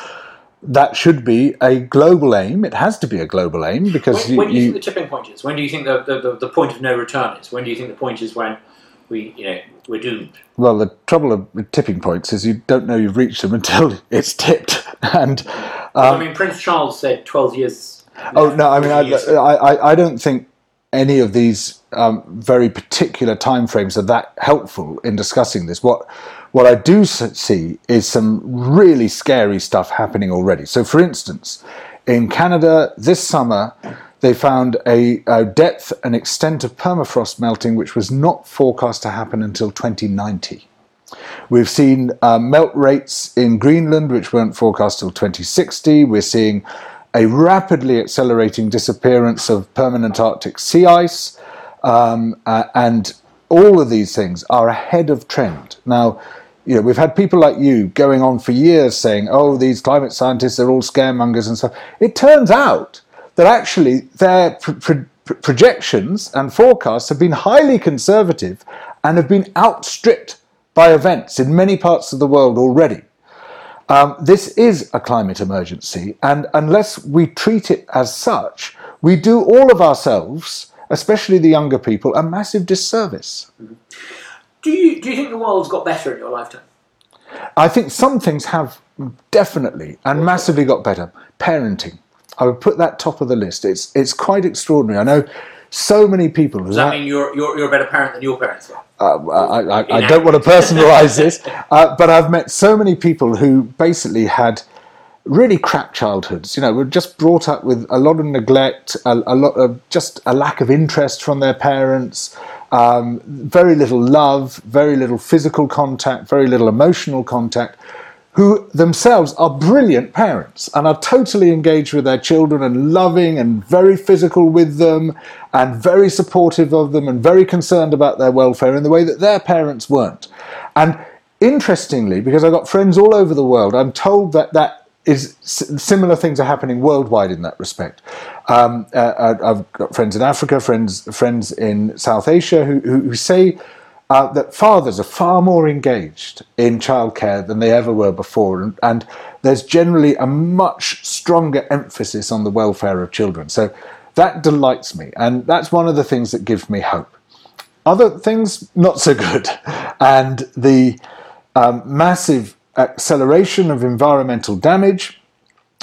that should be a global aim. It has to be a global aim because when, you, when do you, you think the tipping point is? When do you think the, the the point of no return is? When do you think the point is when we you know we're doomed? Well, the trouble with tipping points is you don't know you've reached them until it's tipped, and. Um, I mean, Prince Charles said twelve years. Oh, no, I mean, I, I, I don't think any of these um, very particular timeframes are that helpful in discussing this. What, what I do see is some really scary stuff happening already. So, for instance, in Canada this summer, they found a, a depth and extent of permafrost melting which was not forecast to happen until twenty ninety. We've seen uh, melt rates in Greenland, which weren't forecast till twenty sixty. We're seeing a rapidly accelerating disappearance of permanent Arctic sea ice. Um, uh, and all of these things are ahead of trend. Now, you know, we've had people like you going on for years saying, oh, these climate scientists are all scaremongers and stuff. It turns out that actually their pr- pr- projections and forecasts have been highly conservative and have been outstripped by events in many parts of the world already. Um, this is a climate emergency, and unless we treat it as such, we do all of ourselves, especially the younger people, a massive disservice. Mm-hmm. Do you, do you think the world's got better in your lifetime? I think some things have definitely and massively got better. Parenting. I would put that top of the list. It's, it's quite extraordinary. I know so many people... Does that, that mean you're, you're, you're a better parent than your parents were? Uh, I, I, I don't want to personalise this, uh, but I've met so many people who basically had really crap childhoods. You know, were just brought up with a lot of neglect, a, a lot of just a lack of interest from their parents, um, very little love, very little physical contact, very little emotional contact, who themselves are brilliant parents and are totally engaged with their children and loving and very physical with them and very supportive of them and very concerned about their welfare in the way that their parents weren't. And Interestingly, because I've got friends all over the world, I'm told that that is similar things are happening worldwide in that respect. Um, uh, I've got friends in Africa, friends friends in South Asia who, who say uh, that fathers are far more engaged in childcare than they ever were before, and, and there's generally a much stronger emphasis on the welfare of children. So that delights me, and that's one of the things that gives me hope. Other things, not so good, and the um, massive acceleration of environmental damage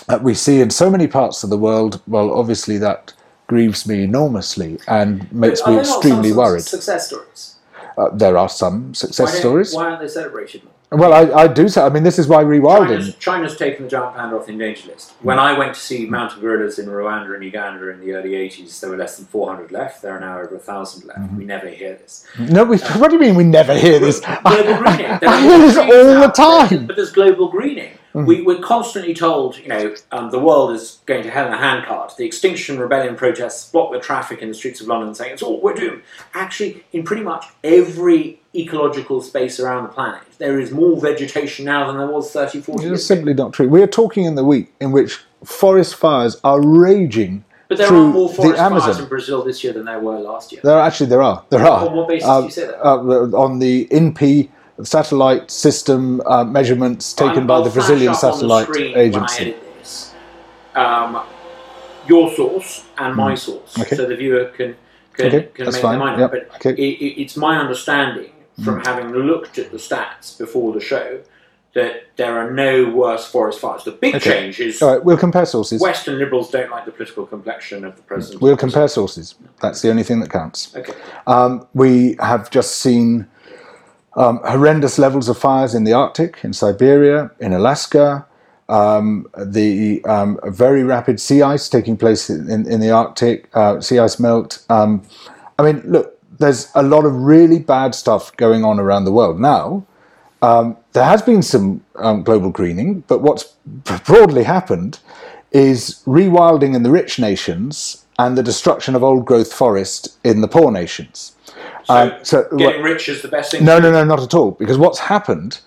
that we see in so many parts of the world, well, obviously that grieves me enormously and makes but me extremely some worried. Success stories? Uh, there are some success why stories. Why aren't they celebrated more? Well, I, I do say, I mean, this is why rewilding. China's, China's taken the giant panda off the endangered list. When I went to see mountain gorillas in Rwanda and Uganda in the early eighties, there were less than four hundred left. There are now over one thousand left. Mm-hmm. We never hear this. No, we, uh, what do you mean we never hear this? Global greening. I hear this all the time. But there's global greening. Mm-hmm. We, we're constantly told, you know, um, the world is going to hell in a handcart. The Extinction Rebellion protests block the traffic in the streets of London saying it's all we're doomed. Actually, in pretty much every ecological space around the planet, there is more vegetation now than there was thirty, forty years ago. It's simply not true. We are talking in the week in which forest fires are raging. But there are more forest fires in Brazil this year than there were last year. There are, actually, there are. There are. On what basis uh, do you say that? Uh, on the I N P I satellite system uh, measurements taken um, by the Brazilian satellite agency. When I edit this, um, your source and my mm. source, okay. So the viewer can can, okay. can make their mind up. Yep. But okay. it, it's my understanding from mm. having looked at the stats before the show that there are no worse forest fires. The big okay. change is... All right, we'll compare sources. Western Liberals don't like the political complexion of the president. We'll compare sources. That's the only thing that counts. Okay. Um, we have just seen um, horrendous levels of fires in the Arctic, in Siberia, in Alaska, um, the um, very rapid sea ice taking place in, in, in the Arctic, uh, sea ice melt. Um, I mean, look, there's a lot of really bad stuff going on around the world now. Um, there has been some um, global greening, but what's broadly happened is rewilding in the rich nations and the destruction of old-growth forest in the poor nations. So, uh, so getting well, rich is the best thing? No, no, no, not at all. Because what's happened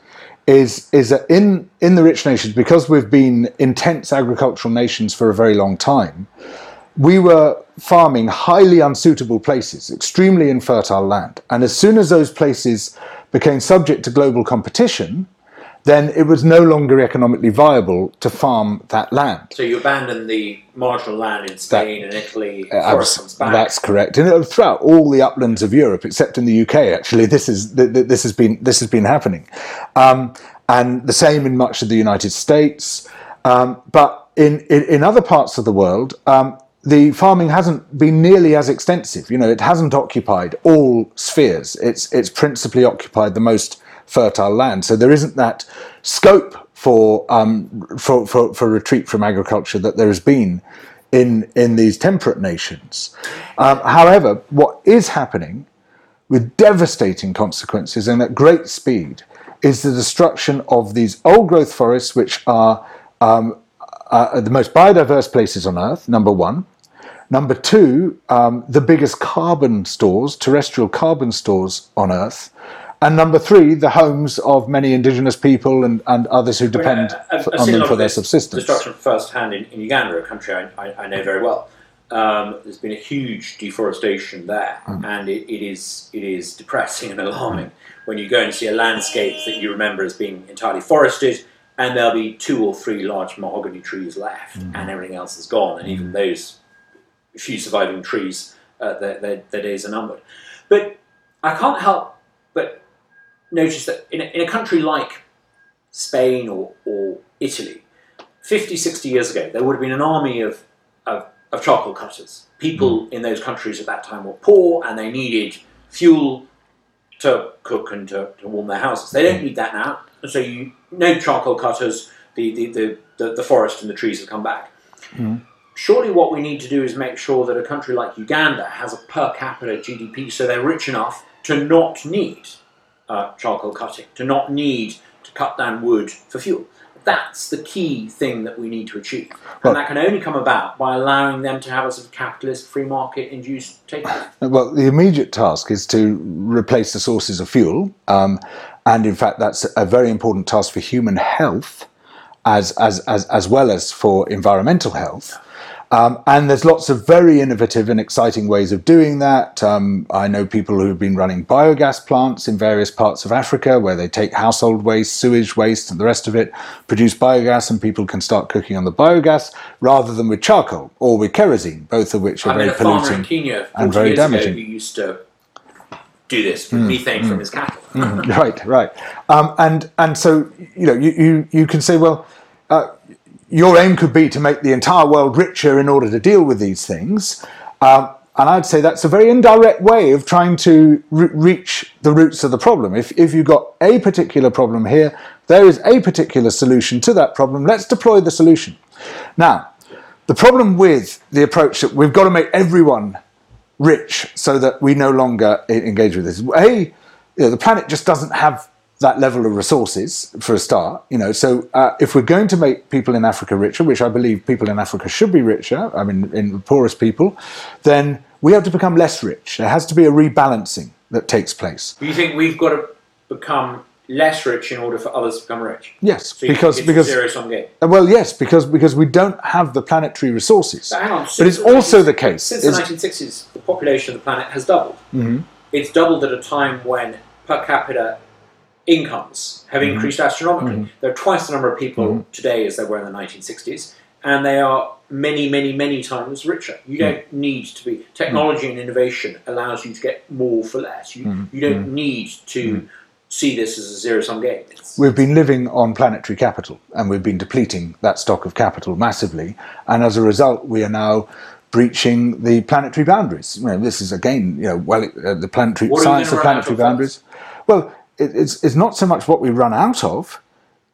is is that in, in the rich nations, because we've been intense agricultural nations for a very long time, we were farming highly unsuitable places, extremely infertile land. And as soon as those places became subject to global competition, then it was no longer economically viable to farm that land. So you abandoned the marginal land in Spain that, and Italy, uh, forests back. That's correct. And throughout all the uplands of Europe, except in the U K, actually, this is th th this has been this has been happening, um, and the same in much of the United States. Um, but in, in in other parts of the world, Um, the farming hasn't been nearly as extensive. You know, it hasn't occupied all spheres. It's it's principally occupied the most fertile land. So there isn't that scope for um, for, for for retreat from agriculture that there has been in in these temperate nations. Um, however, what is happening with devastating consequences and at great speed is the destruction of these old-growth forests, which are um, uh, the most biodiverse places on Earth. Number one. Number two, um, the biggest carbon stores, terrestrial carbon stores on Earth. And number three, the homes of many indigenous people and, and others who depend well, uh, on them for their subsistence. Destruction firsthand in, in Uganda, a country I, I, I know very well. Um, there's been a huge deforestation there, mm. and it, it is it is depressing and alarming when you go and see a landscape that you remember as being entirely forested, and there'll be two or three large mahogany trees left, mm. and everything else is gone, and even those few surviving trees, uh, their, their, their days are numbered. But I can't help but notice that in a, in a country like Spain or, or Italy, fifty, sixty years ago, there would have been an army of, of, of charcoal cutters. People mm. in those countries at that time were poor and they needed fuel to cook and to, to warm their houses. They don't need that now. So you, no charcoal cutters, the, the, the, the, the forest and the trees have come back. Mm. Surely what we need to do is make sure that a country like Uganda has a per capita G D P so they're rich enough to not need uh, charcoal cutting, to not need to cut down wood for fuel. That's the key thing that we need to achieve. Well, and that can only come about by allowing them to have a sort of capitalist, free market-induced takeover. Well, the immediate task is to replace the sources of fuel. Um, And in fact, that's a very important task for human health as, as, as, as well as for environmental health. Um, and there's lots of very innovative and exciting ways of doing that. Um, I know people who've been running biogas plants in various parts of Africa where they take household waste, sewage waste and the rest of it, produce biogas, and people can start cooking on the biogas rather than with charcoal or with kerosene, both of which are I very polluting Kenya, and very damaging. Ago, used to do this with mm, methane mm, from his cattle. mm, right, right. Um, and, and so, you know, you, you, you can say, well, uh, your aim could be to make the entire world richer in order to deal with these things. Um, and I'd say that's a very indirect way of trying to re- reach the roots of the problem. If, if you've got a particular problem here, there is a particular solution to that problem. Let's deploy the solution. Now, the problem with the approach that we've got to make everyone rich so that we no longer engage with this. A, you know, the planet just doesn't have that level of resources for a start, you know. So uh, if we're going to make people in Africa richer, which I believe people in Africa should be richer, I mean, in the poorest people, then we have to become less rich. There has to be a rebalancing that takes place. Do you think we've got to become less rich in order for others to become rich? Yes, so because because serious on game. Well, yes, because because we don't have the planetary resources. But, hang on, but it's also the case. Since the nineteen sixties, the population of the planet has doubled. Mm-hmm. It's doubled at a time when per capita incomes have mm-hmm. increased astronomically. Mm-hmm. There are twice the number of people mm-hmm. today as there were in the nineteen sixties, and they are many, many, many times richer. You mm-hmm. don't need to be... Technology mm-hmm. and innovation allows you to get more for less. You, mm-hmm. you don't mm-hmm. need to mm-hmm. see this as a zero-sum game. It's... We've been living on planetary capital, and we've been depleting that stock of capital massively, and as a result, we are now breaching the planetary boundaries. You know, this is, again, you know, well, uh, the planetary science of planetary boundaries. Well, It's, it's not so much what we run out of,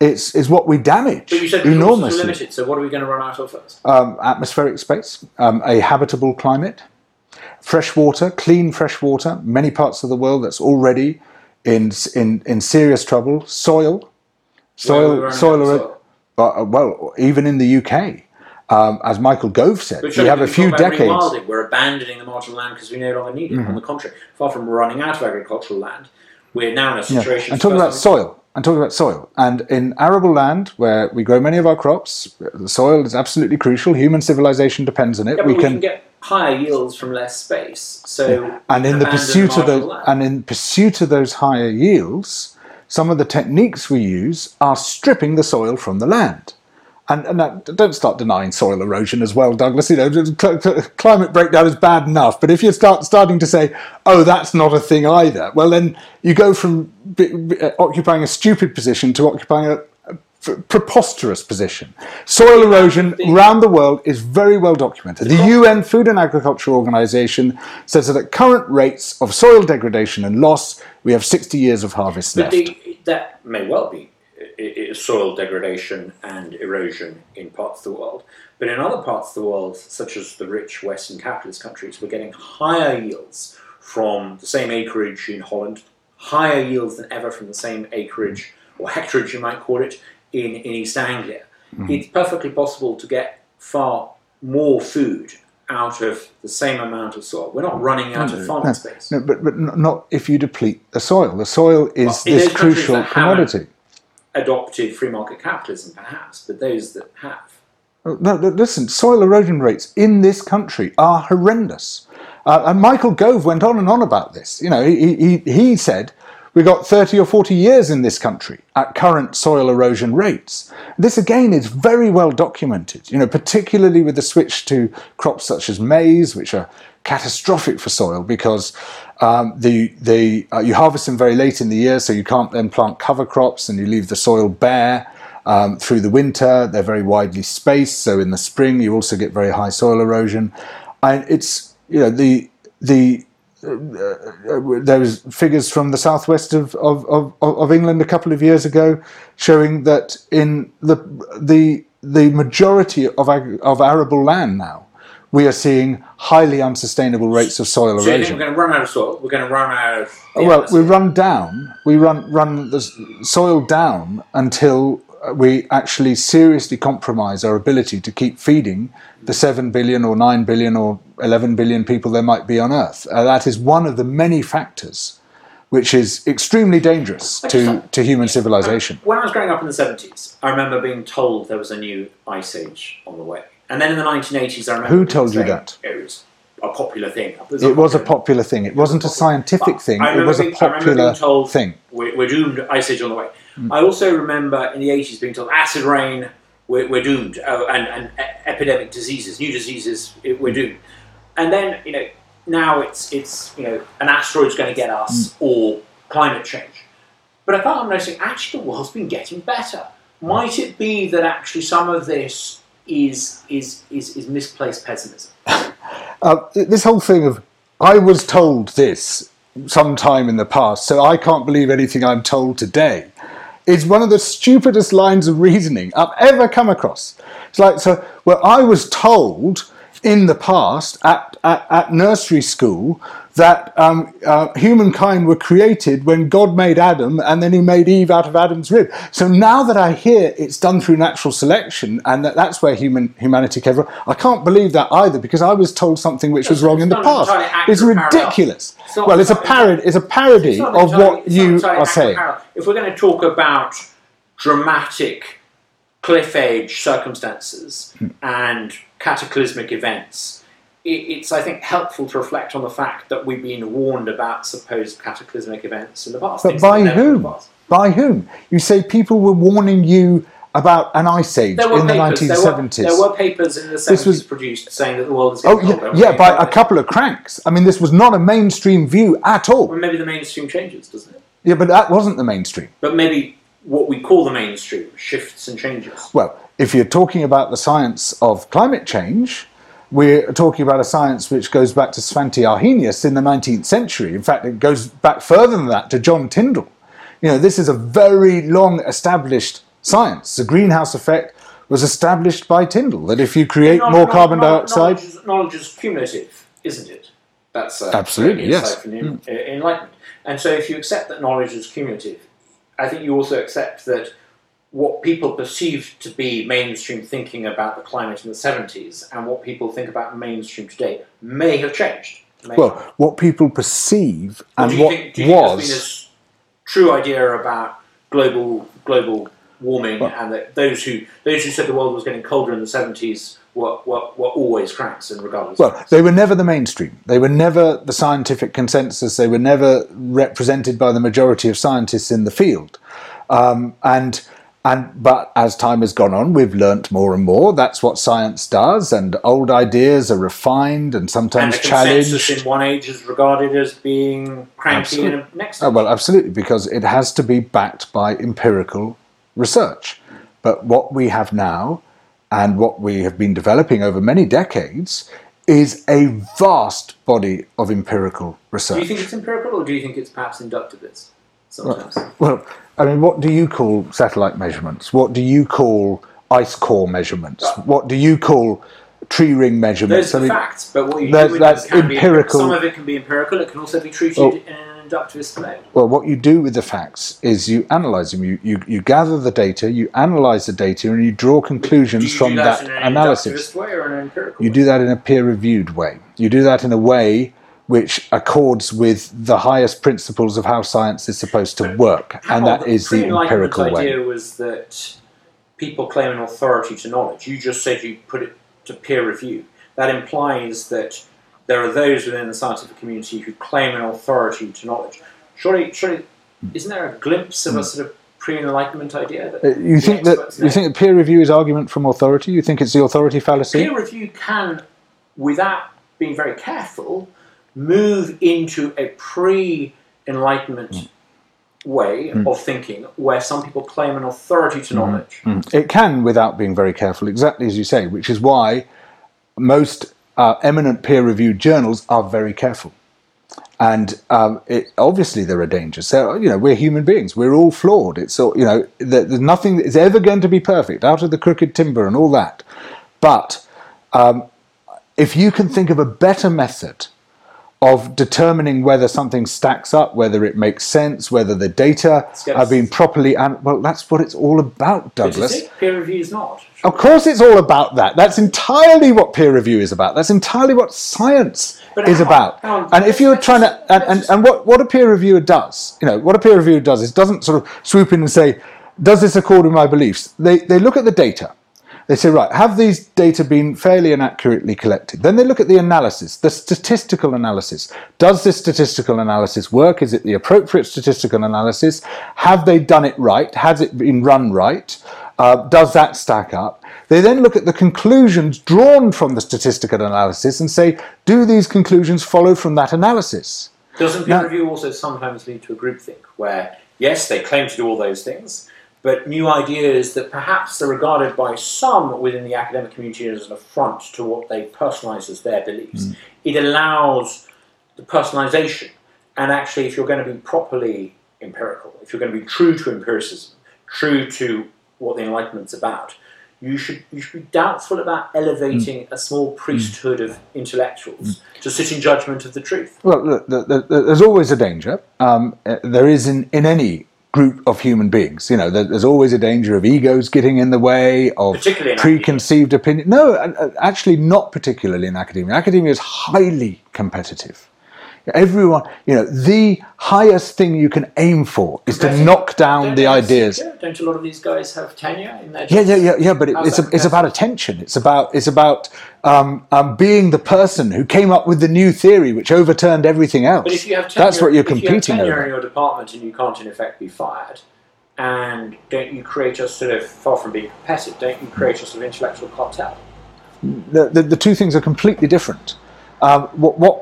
it's, it's what we damage enormously. But you said resources are limited, so what are we going to run out of first? Um, atmospheric space, um, a habitable climate, fresh water, clean fresh water. Many parts of the world that's already in in, in serious trouble. Soil, soil, soil. Are, soil? Uh, well, even in the U K, um, as Michael Gove said, we have a few decades. Remilding. We're abandoning the marginal land because we no longer need it. Mm-hmm. On the contrary, far from running out of agricultural land, we're now in a situation... Yeah. I'm talking about soil. I'm talking about soil. And in arable land, where we grow many of our crops, the soil is absolutely crucial. Human civilization depends on it. Yeah, but we, we can, can get higher yields from less space. So yeah. And in the pursuit of those, and in pursuit of those higher yields, some of the techniques we use are stripping the soil from the land. And, and that, don't start denying soil erosion as well, Douglas. You know, cl- cl- climate breakdown is bad enough. But if you start starting to say, "Oh, that's not a thing either," well, then you go from b- b- occupying a stupid position to occupying a, a p- preposterous position. Soil erosion around the world is very well documented. The U N Food and Agriculture Organization says that at current rates of soil degradation and loss, we have sixty years of harvest left. But the, that may well be. Soil degradation and erosion in parts of the world. But in other parts of the world, such as the rich Western capitalist countries, we're getting higher yields from the same acreage in Holland, higher yields than ever from the same acreage, or hectarage you might call it, in, in East Anglia. Mm-hmm. It's perfectly possible to get far more food out of the same amount of soil. We're not running out no, of farming no, space. No, but, but not if you deplete the soil. The soil is well, this crucial commodity. Adopted free market capitalism, perhaps, but those that have. No, listen, soil erosion rates in this country are horrendous. Uh, and Michael Gove went on and on about this. You know, he, he, he said, we got thirty or forty years in this country at current soil erosion rates. This, again, is very well documented, you know, particularly with the switch to crops such as maize, which are catastrophic for soil because um, the the uh, you harvest them very late in the year, so you can't then plant cover crops and you leave the soil bare um, through the winter. They're very widely spaced, so in the spring you also get very high soil erosion. And it's, you know, the the Uh, there was figures from the southwest of, of, of, of England a couple of years ago showing that in the the the majority of ag- of arable land now we are seeing highly unsustainable rates of soil so erosion. So we're going to run out of soil. We're going to run out of well, atmosphere. we run down. We run run the soil down until we actually seriously compromise our ability to keep feeding the seven billion or nine billion or eleven billion people there might be on Earth. Uh, that is one of the many factors which is extremely dangerous to, to human civilization. When I was growing up in the seventies, I remember being told there was a new ice age on the way. And then in the nineteen eighties, I remember... Who told you that? It was a popular thing. It was a, it was popular, a popular thing. It wasn't a scientific thing. It was a popular thing. We're, we're doomed, ice age on the way. Mm. I also remember in the eighties being told acid rain, we're, we're doomed, oh, and, and epidemic diseases, new diseases, it, we're mm. doomed. And then, you know, now it's, it's you know, an asteroid's going to get us mm. or climate change. But I thought I'm noticing actually the world's been getting better. Might it be that actually some of this is is is, is misplaced pessimism? Uh, this whole thing of, I was told this sometime in the past, so I can't believe anything I'm told today, is one of the stupidest lines of reasoning I've ever come across. It's like, so, well, I was told in the past at, at, at nursery school that um, uh, humankind were created when God made Adam and then he made Eve out of Adam's rib. So now that I hear it's done through natural selection and that that's where human humanity came from, I can't believe that either because I was told something which was wrong in the past. It's ridiculous. Well, it's a parody, it's a parody of what you are saying. If we're going to talk about dramatic cliff edge circumstances hmm. and cataclysmic events, it's, I think, helpful to reflect on the fact that we've been warned about supposed cataclysmic events in the past. But by whom? By whom? You say people were warning you about an ice age in the nineteen seventies. There were, there were papers in the seventies produced saying that the world is getting colder. Oh, yeah, yeah, by a couple of cranks. I mean, this was not a mainstream view at all. Well, maybe the mainstream changes, doesn't it? Yeah, but that wasn't the mainstream. But maybe what we call the mainstream shifts and changes. Well, if you're talking about the science of climate change... We're talking about a science which goes back to Svante Arrhenius in the nineteenth century. In fact, it goes back further than that to John Tyndall. You know, this is a very long-established science. The greenhouse effect was established by Tyndall, that if you create no, more no, carbon no, dioxide... Knowledge is, knowledge is cumulative, isn't it? That's uh, absolutely, yes. From en- mm. enlightenment. And so if you accept that knowledge is cumulative, I think you also accept that what people perceived to be mainstream thinking about the climate in the seventies and what people think about mainstream today may have changed. May well, have. What people perceive and do you what think, do you was... think there's been this true idea about global global warming well, and that those who those who said the world was getting colder in the seventies were, were, were always cranks and regardless Well, of they were never the mainstream. They were never the scientific consensus. They were never represented by the majority of scientists in the field. Um, and... And, but as time has gone on, we've learnt more and more. That's what science does, and old ideas are refined and sometimes challenged. And the consensus in one age is regarded as being cranky in the next age. Oh, well, absolutely, because it has to be backed by empirical research. But what we have now, and what we have been developing over many decades, is a vast body of empirical research. Do you think it's empirical, or do you think it's perhaps inductivist? Sometimes. Well, well, I mean, what do you call satellite measurements? What do you call ice core measurements? Well, what do you call tree ring measurements? Those are I mean, facts, but what you do with those can empirical. Be, some of it can be empirical, it can also be treated well, in an inductivist way. Well, what you do with the facts is you analyse them. You, you, you gather the data, you analyse the data, and you draw conclusions you from that, that in an analysis. Inductivist way or an empirical you way? Do that in a peer-reviewed way. You do that in a way which accords with the highest principles of how science is supposed to work, and that is the empirical way. The idea was that people claim an authority to knowledge. You just said you put it to peer review. That implies that there are those within the scientific community who claim an authority to knowledge. Surely, surely isn't there a glimpse of a sort of pre-enlightenment idea? That uh, you think that you think that peer review is argument from authority? You think it's the authority fallacy? Peer review can, without being very careful, move into a pre-enlightenment mm. way mm. of thinking where some people claim an authority to knowledge. Mm. Mm. It can without being very careful, exactly as you say, which is why most uh, eminent peer-reviewed journals are very careful. And um, it, obviously there are dangers. So, you know, we're human beings. We're all flawed. It's all, you know, there's nothing is ever going to be perfect out of the crooked timber and all that. But um, if you can think of a better method of determining whether something stacks up, whether it makes sense, whether the data are being properly... And, well, that's what it's all about, Douglas. Peer review is not. Of course it's all about that. That's entirely what peer review is about. That's entirely what science but is how, about. How, and if you're trying to... And, and, and what, what a peer reviewer does, you know, what a peer reviewer does is doesn't sort of swoop in and say, does this accord with my beliefs? They, they look at the data. They say, right, have these data been fairly and accurately collected? Then they look at the analysis, the statistical analysis. Does this statistical analysis work? Is it the appropriate statistical analysis? Have they done it right? Has it been run right? Uh, does that stack up? They then look at the conclusions drawn from the statistical analysis and say, do these conclusions follow from that analysis? Doesn't peer review also sometimes lead to a groupthink where, yes, they claim to do all those things, but new ideas that perhaps are regarded by some within the academic community as an affront to what they personalise as their beliefs. Mm. It allows the personalisation. And actually, if you're going to be properly empirical, if you're going to be true to empiricism, true to what the Enlightenment's about, you should, you should be doubtful about elevating mm. a small priesthood mm. of intellectuals mm. to sit in judgment of the truth. Well, look, the, the, the, there's always a danger. Um, there is in, in any... group of human beings, you know, there's always a danger of egos getting in the way, of preconceived opinion. No, actually not particularly in academia. Academia is highly competitive. Everyone, you know, the highest thing you can aim for is to knock down the ideas. Don't a lot of these guys have tenure in their jobs? Yeah, yeah, yeah, yeah, but it, it's a, it's about attention. It's about it's about um, um, being the person who came up with the new theory which overturned everything else. But if you have tenure, that's what you're competing if you have tenure over. In your department and you can't in effect be fired, and don't you create a sort of, far from being competitive, don't you create a sort of intellectual cartel? The the, the two things are completely different. Um, what what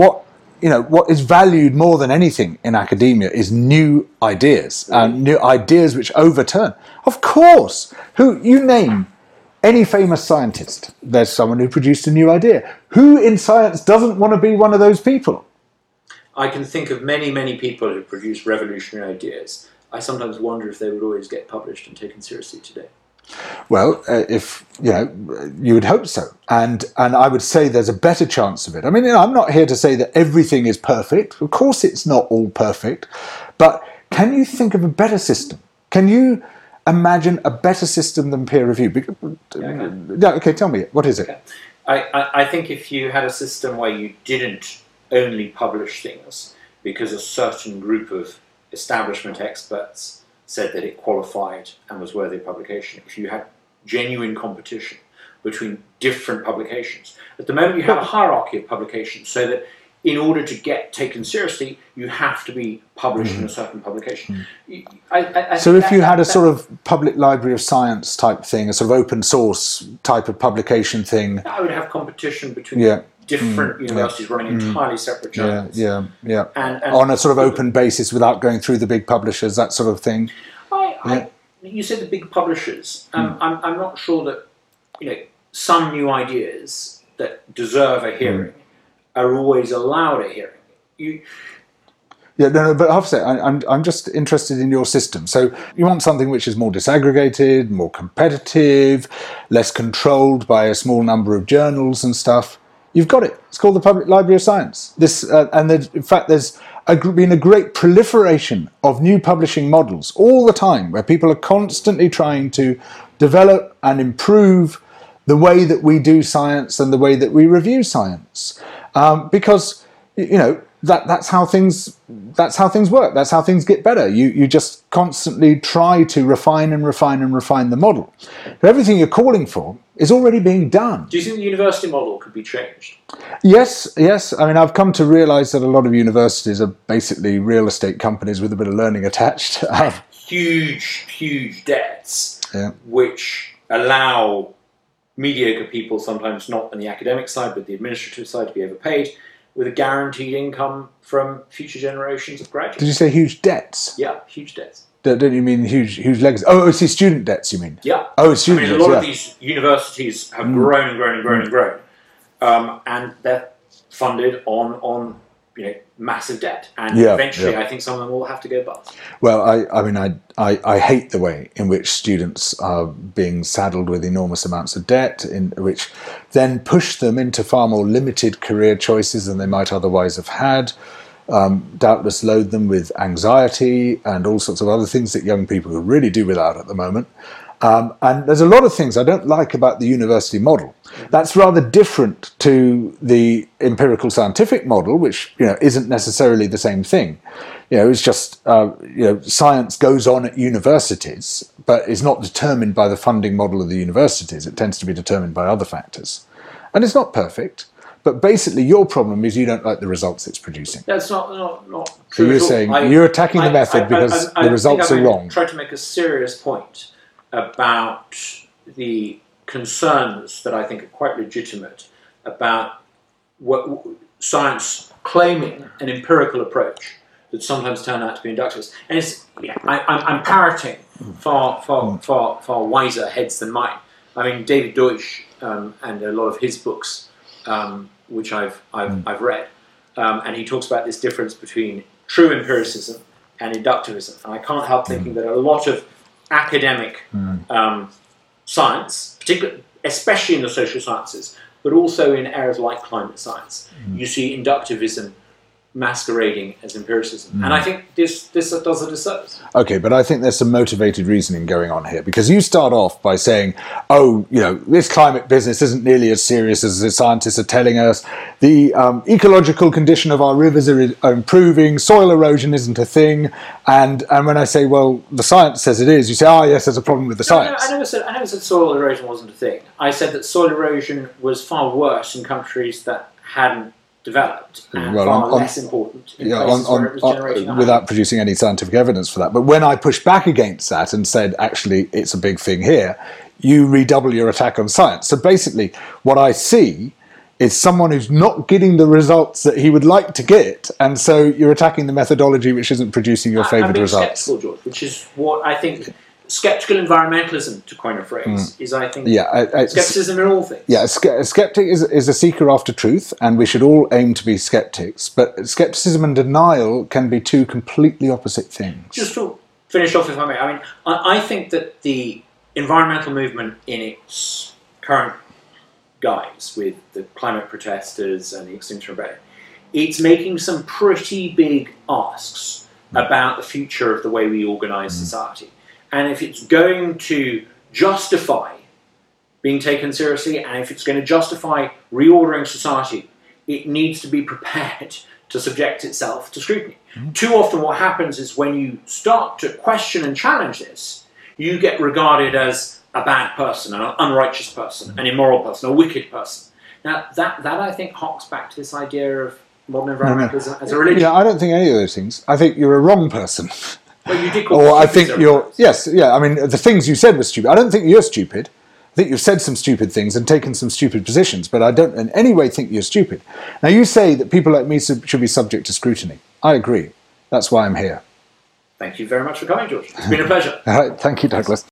what. You know, what is valued more than anything in academia is new ideas, um, new ideas which overturn. Of course, who you name any famous scientist, there's someone who produced a new idea. Who in science doesn't want to be one of those people? I can think of many, many people who produce revolutionary ideas. I sometimes wonder if they would always get published and taken seriously today. Well, uh, if you know, you would hope so, and and I would say there's a better chance of it. I mean, you know, I'm not here to say that everything is perfect. Of course, it's not all perfect, but can you think of a better system? Can you imagine a better system than peer review? Because, yeah, okay. okay, tell me, what is it? Okay. I, I I think if you had a system where you didn't only publish things because a certain group of establishment experts said that it qualified and was worthy of publication, if you had genuine competition between different publications. At the moment, you have a hierarchy of publications, so that in order to get taken seriously, you have to be published mm-hmm. in a certain publication. Mm-hmm. I, I, I so if that, you had that, a sort of Public Library of Science type thing, a sort of open source type of publication thing... I would have competition between... Yeah. different mm, universities yeah. running entirely mm, separate journals. Yeah, yeah, yeah. And, and on a sort of open basis without going through the big publishers, that sort of thing. I, yeah. I, you said the big publishers. Um, mm. I'm, I'm not sure that, you know, some new ideas that deserve a hearing mm. are always allowed a hearing. You, Yeah, no, no, but I have to say, I, I'm, I'm just interested in your system. So you want something which is more disaggregated, more competitive, less controlled by a small number of journals and stuff. You've got it. It's called the Public Library of Science. This, uh, and in fact, there's a, been a great proliferation of new publishing models all the time, where people are constantly trying to develop and improve the way that we do science and the way that we review science, um, because you know that that's how things that's how things work. That's how things get better. You you just constantly try to refine and refine and refine the model. But everything you're calling for is already being done. Do you think the university model could be changed? Yes, yes. I mean, I've come to realise that a lot of universities are basically real estate companies with a bit of learning attached. Um, huge, huge debts, yeah. which allow mediocre people, sometimes not on the academic side, but the administrative side, to be overpaid, with a guaranteed income from future generations of graduates. Did you say huge debts? Yeah, huge debts. Don't you mean huge, huge legacy? Oh, it's the student debts, you mean? Yeah. Oh, student debts. I mean, a lot debts, of yeah. these universities have mm. grown and grown and grown and grown, um, and they're funded on on you know, massive debt, and yeah, eventually yeah. I think some of them will have to go bust. Well, I, I mean, I, I, I hate the way in which students are being saddled with enormous amounts of debt, in which then push them into far more limited career choices than they might otherwise have had, um, doubtless load them with anxiety and all sorts of other things that young people could really do without at the moment. Um, and there's a lot of things I don't like about the university model. That's rather different to the empirical scientific model, which, you know, isn't necessarily the same thing. You know, it's just, uh, you know, science goes on at universities, but is not determined by the funding model of the universities. It tends to be determined by other factors. And it's not perfect, but basically your problem is you don't like the results it's producing. That's not, not, not true. So you're saying, I, you're attacking I, the method I, I, because I, I, I the results are wrong. I tried to make a serious point about the concerns that I think are quite legitimate about what science claiming an empirical approach that sometimes turn out to be inductivist. And it's, yeah, I, I'm parroting far, far, far, far wiser heads than mine. I mean, David Deutsch um, and a lot of his books, um, which I've, I've, mm. I've read, um, and he talks about this difference between true empiricism and inductivism. And I can't help thinking that a lot of academic mm. um, science, particularly, especially in the social sciences, but also in areas like climate science, mm. you see inductivism masquerading as empiricism. Mm. And I think this, this does a disservice. Okay, but I think there's some motivated reasoning going on here, because you start off by saying, oh, you know, this climate business isn't nearly as serious as the scientists are telling us. The um, ecological condition of our rivers are, are improving, soil erosion isn't a thing. And and when I say, well, the science says it is, you say, oh, yes, there's a problem with the no, science. No, I never said, I never said soil erosion wasn't a thing. I said that soil erosion was far worse in countries that hadn't developed, and well, far on, less important in yeah, places on, on, where it was generating on, without producing any scientific evidence for that. But when I pushed back against that and said, actually, it's a big thing here, you redouble your attack on science. So basically, what I see is someone who's not getting the results that he would like to get, and so you're attacking the methodology which isn't producing your favoured results. I'm being sceptical, George, which is what I think. Skeptical environmentalism, to coin a phrase, mm. is, I think, yeah, I, I, skepticism in all things. Yeah, a skeptic is, is a seeker after truth, and we should all aim to be skeptics. But skepticism and denial can be two completely opposite things. Just to finish off, if I may, I mean, I, I think that the environmental movement in its current guise, with the climate protesters and the Extinction Rebellion, it's making some pretty big asks mm. about the future of the way we organise mm. society. And if it's going to justify being taken seriously, and if it's going to justify reordering society, it needs to be prepared to subject itself to scrutiny. Mm-hmm. Too often what happens is when you start to question and challenge this, you get regarded as a bad person, an unrighteous person, mm-hmm. an immoral person, a wicked person. Now, that, that I think harks back to this idea of modern environmentalism no, no. as a religion. Yeah, I don't think any of those things. I think you're a wrong person. Well, you did call or I think you're, yes, yeah, I mean, the things you said were stupid. I don't think you're stupid. I think you've said some stupid things and taken some stupid positions, but I don't in any way think you're stupid. Now, you say that people like me should be subject to scrutiny. I agree. That's why I'm here. Thank you very much for coming, George. It's been a pleasure. All right, thank you, Douglas.